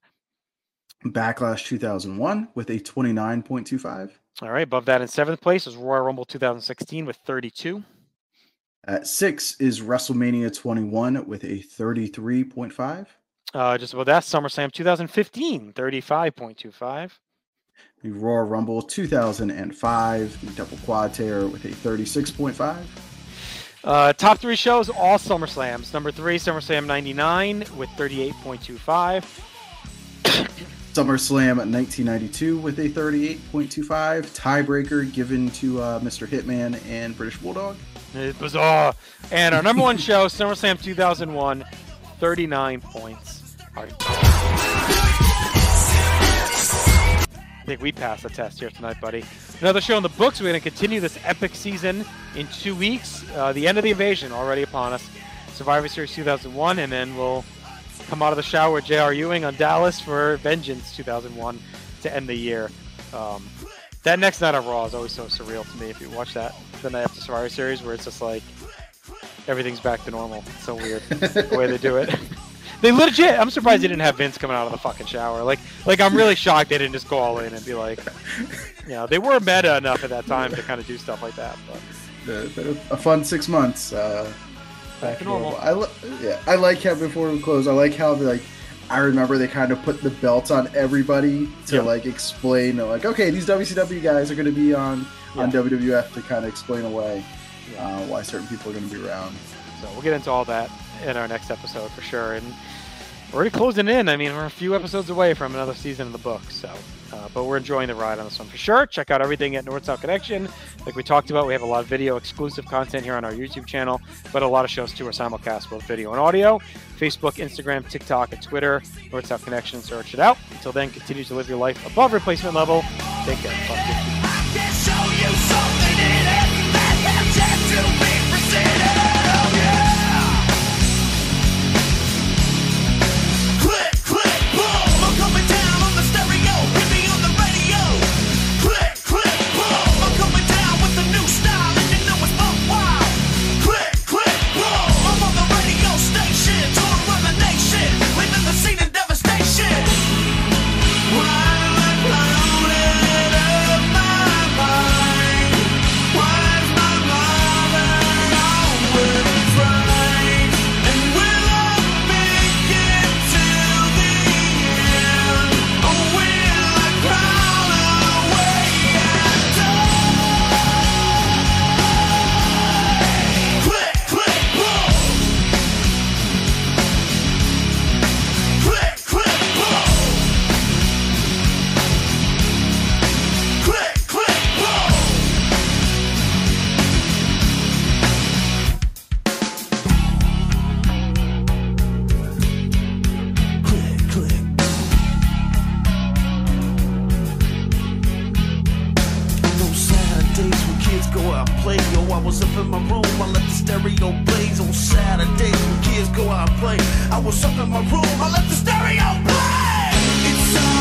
Backlash two thousand one with a twenty-nine point two five. All right. Above that in seventh place is Royal Rumble two thousand sixteen with thirty-two. At six is WrestleMania twenty-one with a thirty-three point five. Uh, just about that, SummerSlam two thousand fifteen, thirty-five point two five. The Royal Rumble two thousand five, the Double Quad Tear with a thirty-six point five. Uh, top three shows, all SummerSlams. Number three, SummerSlam ninety-nine with thirty-eight point two five. SummerSlam nineteen ninety-two with a thirty-eight point two five. Tiebreaker given to uh, Mister Hitman and British Bulldog. It was all. And our number one show, SummerSlam two thousand one. thirty-nine points. All right. I think we passed the test here tonight, buddy. Another show in the books. We're going to continue this epic season in two weeks. Uh, the end of the invasion already upon us. Survivor Series two thousand one, and then we'll come out of the shower with J R Ewing on Dallas for Vengeance two thousand one to end the year. Um, that next night of Raw is always so surreal to me. If you watch that the night after Survivor Series, where it's just like, everything's back to normal. It's so weird the way they do it. They legit, I'm surprised they didn't have Vince coming out of the fucking shower. Like, like I'm really shocked they didn't just go all in and be like, you know, they were meta enough at that time to kind of do stuff like that. But uh, a fun six months. Uh, back to normal. I, li- yeah, I like how, before we close, I like how, like, I remember they kind of put the belts on everybody to, yeah. like, explain, like, okay, these W C W guys are going to be on, yeah. on W W F to kind of explain away. Uh, why certain people are going to be around. So we'll get into all that in our next episode for sure. And we're already closing in. I mean, we're a few episodes away from another season in the book. So, uh, but we're enjoying the ride on this one for sure. Check out everything at North South Connection. Like we talked about, we have a lot of video exclusive content here on our YouTube channel, but a lot of shows too are simulcast, both video and audio. Facebook, Instagram, TikTok, and Twitter. North South Connection. Search it out. Until then, continue to live your life above replacement level. Take care. I can show you something in it. To be presented, oh yeah. Click, click, boom, I'm coming down on the stereo, hit me on the radio. Click, click, boom, I'm coming down with a new style, and you know it's both wild. Click, click, boom, I'm on the radio station, touring around the nation, leaving the scene in devastation. Why? I was up in my room, I let the stereo blaze on Saturdays when kids go out and play. I was up in my room, I let the stereo play. It's